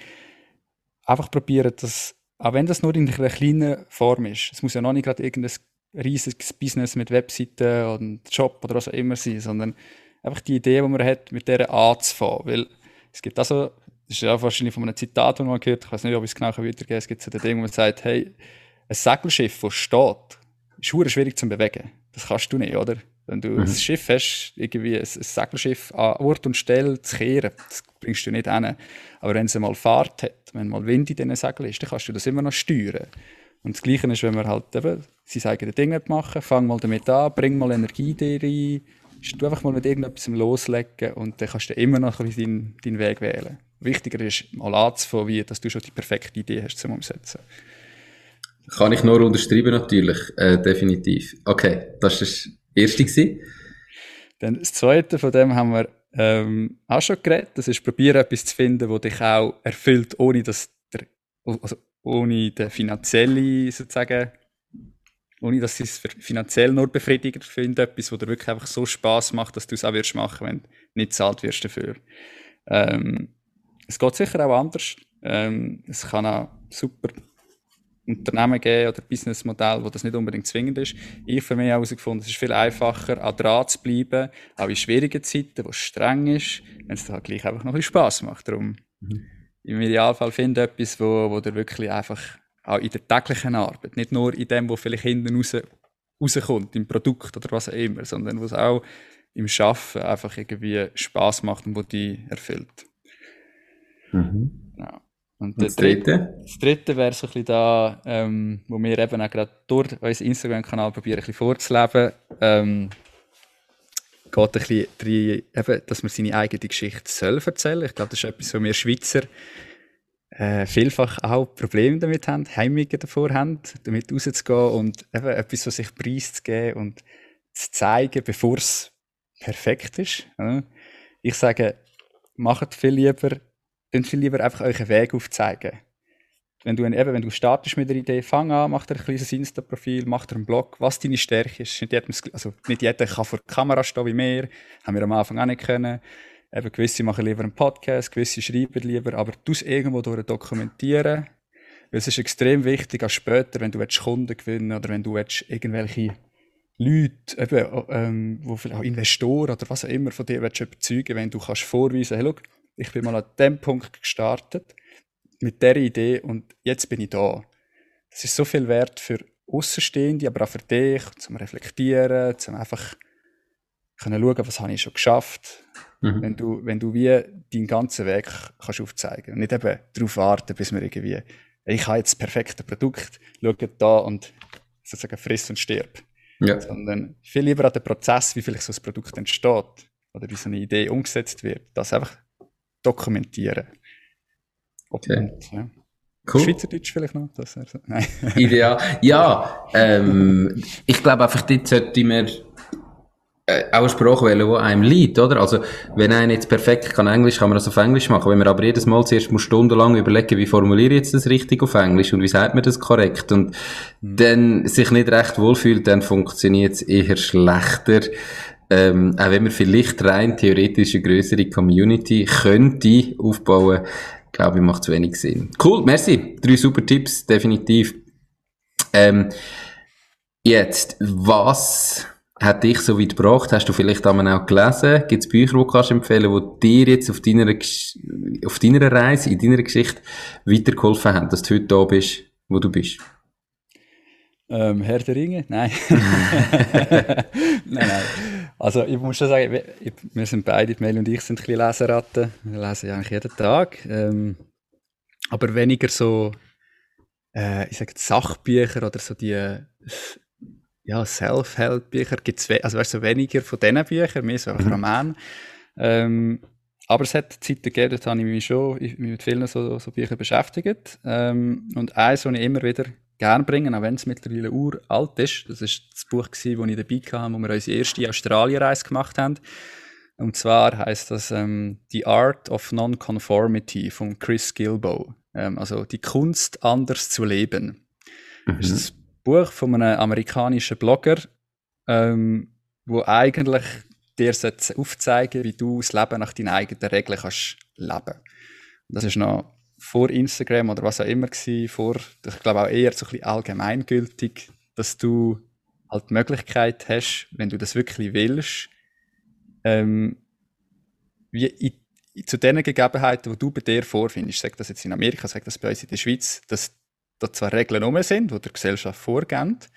einfach probieren, dass, auch wenn das nur in einer kleinen Form ist, es muss ja noch nicht gerade irgendein riesiges Business mit Webseiten und Job oder was auch immer sein, sondern einfach die Idee, die man hat, mit der anzufangen. Weil es gibt also, das ist ja wahrscheinlich von einem Zitat, das man gehört, ich weiß nicht, ob ich es genau weitergebe, es gibt so den Ding, wo man sagt, hey, ein Segelschiff, das steht, ist verdammt schwierig zu bewegen. Das kannst du nicht, oder? Wenn du mhm. ein Schiff hast, irgendwie ein, ein Segelschiff an Ort und Stelle zu kehren, das bringst du nicht hin. Aber wenn es mal Fahrt hat, wenn mal Wind in diesen Segeln ist, dann kannst du das immer noch steuern. Und das Gleiche ist, wenn man halt eben sein eigenes Ding machen, fang mal damit an, bring mal Energie dir rein, du einfach mal mit irgendetwas loslegen und dann kannst du immer noch ein bisschen deinen, deinen Weg wählen. Wichtiger ist, mal anzufangen, wie, dass du schon die perfekte Idee hast zum Umsetzen. Kann ich nur unterschreiben, natürlich. Äh, definitiv. Okay, das war das Erste gewesen. Dann das Zweite, von dem haben wir ähm, auch schon geredet. Das ist, probieren etwas zu finden, das dich auch erfüllt, ohne, dass der, also ohne den finanziellen, sozusagen, ohne dass du es finanziell nur befriedigend findest, etwas, das dir wirklich einfach so Spass macht, dass du es auch wirst machen, wenn du nicht zahlt wirst dafür. Ähm, es geht sicher auch anders. Ähm, es kann auch super Unternehmen geben oder Businessmodell, wo das nicht unbedingt zwingend ist. Ich für mich herausgefunden, es ist viel einfacher, an dran zu bleiben, auch in schwierigen Zeiten, wo es streng ist, wenn es dann halt gleich einfach noch ein bisschen Spass macht. Darum, mhm. im Idealfall finde etwas, wo, wo dir wirklich einfach auch in der täglichen Arbeit, nicht nur in dem, wo vielleicht hinten raus, rauskommt, im Produkt oder was auch immer, sondern wo es auch im Schaffen einfach irgendwie Spass macht und wo dich erfüllt. Mhm. Ja. Und, und das Dritte? Das Dritte wäre so ein bisschen da, ähm, wo wir eben auch gerade durch unseren Instagram-Kanal probieren, ein bisschen vorzuleben. Ähm, geht ein bisschen drin, eben, dass man seine eigene Geschichte soll erzählen. Ich glaube, das ist etwas, wo wir Schweizer äh, vielfach auch Probleme damit haben, Hemmungen davor haben, damit rauszugehen und eben etwas, was sich preiszugeben und zu zeigen, bevor es perfekt ist. Ja. Ich sage, macht viel lieber dann viel lieber einfach euren Weg aufzeigen. Wenn du, eben, wenn du startest mit der Idee, fang an, mach dir ein kleines Insta-Profil, mach dir einen Blog, was deine Stärke ist. Nicht jedem, also nicht jeder kann vor der Kamera stehen wie wir, haben wir am Anfang auch nicht können. Eben, gewisse machen lieber einen Podcast, gewisse schreiben lieber, aber du es irgendwo dokumentieren Weil es ist extrem wichtig, auch später, wenn du Kunden gewinnen willst, oder wenn du irgendwelche Leute, eben, ähm, wo vielleicht auch Investoren oder was auch immer von dir überzeugen, wenn du kannst vorweisen, hey, schau, ich bin mal an dem Punkt gestartet, mit dieser Idee und jetzt bin ich da. Das ist so viel wert für Außenstehende, aber auch für dich, zum Reflektieren, zum einfach können schauen, was habe ich schon geschafft. Mhm. Wenn du, wenn du wie deinen ganzen Weg kannst aufzeigen und nicht eben darauf warten, bis wir irgendwie, ich habe jetzt das perfekte Produkt, schau da und sozusagen friss und stirb. Ja. Sondern viel lieber an den Prozess, wie vielleicht so ein Produkt entsteht oder wie so eine Idee umgesetzt wird, das einfach dokumentieren. Okay. Und, ja. Cool. Schweizerdeutsch vielleicht noch? Das so. Nein. Ideal. Ja, ähm, ich glaube einfach, dort sollte man äh, auch eine Sprache wählen, die einem liegt, oder? Also, wenn einer jetzt perfekt kann Englisch, kann man das auf Englisch machen. Wenn man aber jedes Mal zuerst muss stundenlang überlegen, wie formuliere ich jetzt das richtig auf Englisch und wie sagt man das korrekt und mhm. dann sich nicht recht wohlfühlt, dann funktioniert es eher schlechter. Ähm, auch wenn man vielleicht rein theoretisch eine grössere Community könnte aufbauen, ich glaube, macht zu wenig Sinn. Cool, merci. Drei super Tipps, definitiv. Ähm, jetzt, was hat dich so weit gebracht? Hast du vielleicht einmal auch gelesen? Gibt es Bücher, die du kannst empfehlen, die dir jetzt auf deiner, auf deiner Reise, in deiner Geschichte weitergeholfen haben, dass du heute da bist, wo du bist? Ähm, Herr der Ringe? Nein. nein, nein. Also ich muss schon sagen, wir, wir sind beide, Melli und ich, sind ein bisschen Leseratten. Wir lesen ja eigentlich jeden Tag. Ähm, aber weniger so, äh, ich sage Sachbücher oder so die ja, Self-Help-Bücher gibt es we- also weißt, so weniger von diesen Büchern, mehr so mhm. Romane. Ähm, aber es hat Zeiten gegeben, da habe ich mich schon ich, mich mit vielen so, so Büchern beschäftigt. Ähm, und eins, das ich immer wieder gerne bringen, auch wenn es mittlerweile uralt ist. Das war das Buch, das ich dabei hatte, wo wir unsere erste Australien-Reise gemacht haben. Und zwar heisst das ähm, «The Art of Nonconformity» von Chris Guillebeau. Ähm, also «Die Kunst, anders zu leben». Mhm. Das ist ein Buch von einem amerikanischen Blogger, ähm, wo eigentlich dir aufzeigen soll, wie du das Leben nach deinen eigenen Regeln kannst leben. Das ist noch vor Instagram oder was auch immer gewesen, vor, ich glaube auch eher so ein bisschen allgemeingültig, dass du halt die Möglichkeit hast, wenn du das wirklich willst, ähm, wie in, in, zu den Gegebenheiten, die du bei dir vorfindest, sag das jetzt in Amerika, sag das bei uns in der Schweiz, dass da zwar Regeln rum sind, die der Gesellschaft vorgibt,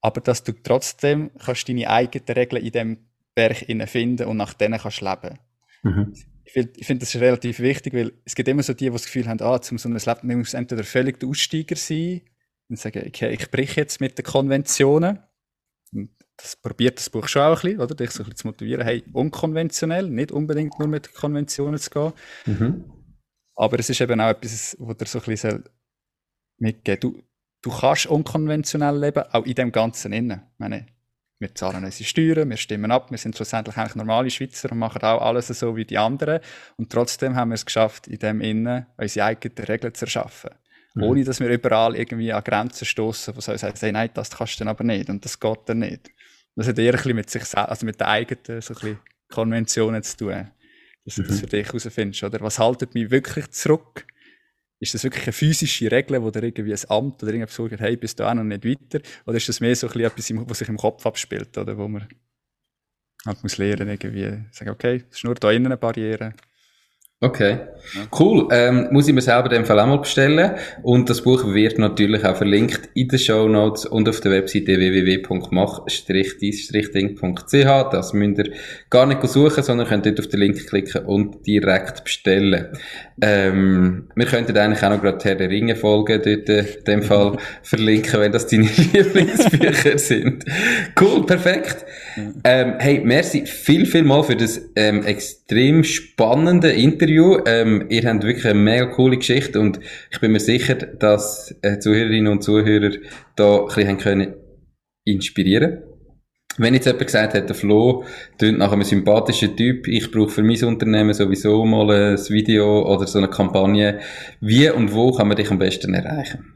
aber dass du trotzdem kannst deine eigenen Regeln in diesem Berg finden und nach denen kannst leben. Mhm. Ich finde, find, das ist relativ wichtig, weil es gibt immer so die, die das Gefühl haben, ah, zum so einem Leben, man muss entweder völlig der Aussteiger sein und sagen, okay, ich brich jetzt mit den Konventionen. Und das probiert das Buch schon auch ein bisschen, oder? Dich so ein bisschen zu motivieren, hey, unkonventionell, nicht unbedingt nur mit den Konventionen zu gehen. Mhm. Aber es ist eben auch etwas, was dir so ein bisschen mitgeben soll. Du, du kannst unkonventionell leben, auch in dem Ganzen innen. Ich meine, wir zahlen unsere Steuern, wir stimmen ab, wir sind schlussendlich eigentlich normale Schweizer und machen auch alles so wie die anderen. Und trotzdem haben wir es geschafft, in dem Innen unsere eigenen Regeln zu erschaffen. Mhm. Ohne, dass wir überall irgendwie an Grenzen stoßen, wo es uns heißt, hey, nein, das kannst du dann aber nicht und das geht dann nicht. Das hat eher ein bisschen mit sich selbst, also mit den eigenen so ein bisschen Konventionen zu tun. Dass mhm. du das für dich herausfindest, oder? Was haltet mich wirklich zurück? Ist das wirklich eine physische Regel, wo dir irgendwie ein Amt oder irgendetwas sagt, hey, bist du auch noch nicht weiter? Oder ist das mehr so ein bisschen etwas, was sich im Kopf abspielt, oder? Wo man halt muss lernen, irgendwie sagen, okay, es ist nur da innen eine Barriere. Okay, cool. Ähm, muss ich mir selber den Fall auch mal bestellen. Und das Buch wird natürlich auch verlinkt in den Shownotes und auf der Webseite w w w punkt mach strich dein strich ding punkt c h. Das müsst ihr gar nicht suchen, sondern könnt dort auf den Link klicken und direkt bestellen. Ähm, wir könnten eigentlich auch noch gerade Herr der Ringe folgen, dort in dem Fall verlinken, wenn das deine Lieblingsbücher sind. Cool, perfekt. Ähm, hey, merci viel, viel mal für das ähm, extrem spannende Interview. Ähm, ihr habt wirklich eine mega coole Geschichte und ich bin mir sicher, dass äh, Zuhörerinnen und Zuhörer da ein bisschen haben können inspirieren. Wenn jetzt jemand gesagt hat, der Flo tönt nach einem sympathischen Typ, ich brauche für mein Unternehmen sowieso mal ein Video oder so eine Kampagne, wie und wo kann man dich am besten erreichen?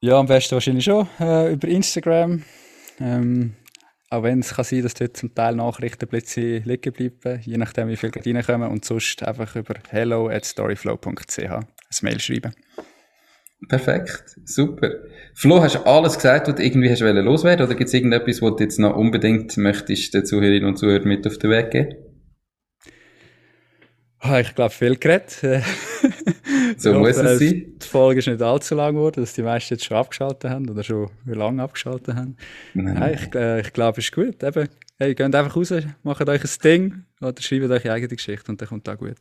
Ja, am besten wahrscheinlich schon äh, über Instagram. Ähm Auch wenn es kann sein, dass dort zum Teil Nachrichtenblitze liegen bleiben, je nachdem wie viele reinkommen, und sonst einfach über hello at storyflow punkt c h. ein Mail schreiben. Perfekt, super. Flo, hast du alles gesagt, was du irgendwie hast loswerden? Oder gibt es irgendetwas, was du jetzt noch unbedingt möchtest den Zuhörerinnen und Zuhörern mit auf den Weg geben? Oh, ich glaube, viel geredet. So muss es sein. Die Folge ist nicht allzu lang geworden, dass die meisten jetzt schon abgeschaltet haben oder schon lange abgeschaltet haben. Nein, Nein ich, äh, ich glaube, es ist gut. Eben, hey, geht einfach raus, macht euch ein Ding oder schreibt euch eigene Geschichte und dann kommt das gut.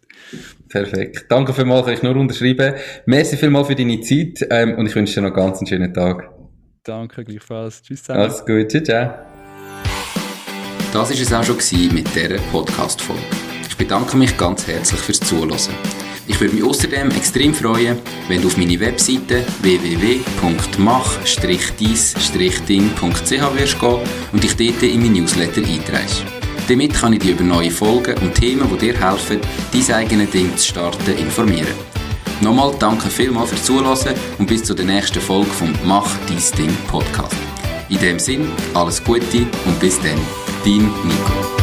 Perfekt. Danke vielmals, kann ich nur unterschreiben. Merci vielmals für deine Zeit ähm, und ich wünsche dir noch ganz einen schönen Tag. Danke, gleichfalls. Tschüss zusammen. Alles gut, tschüss. Das war es auch schon mit dieser Podcast-Folge. Ich bedanke mich ganz herzlich fürs Zuhören. Ich würde mich außerdem extrem freuen, wenn du auf meine Webseite w w w punkt mach strich dies strich ding punkt c h wirst gehen und dich dort in meinen Newsletter einträgst. Damit kann ich dich über neue Folgen und Themen, die dir helfen, dein eigenes Ding zu starten, informieren. Nochmal danke vielmals fürs Zuhören und bis zur nächsten Folge vom Mach Dies Ding Podcast. In dem Sinn, alles Gute und bis dann, dein Nico.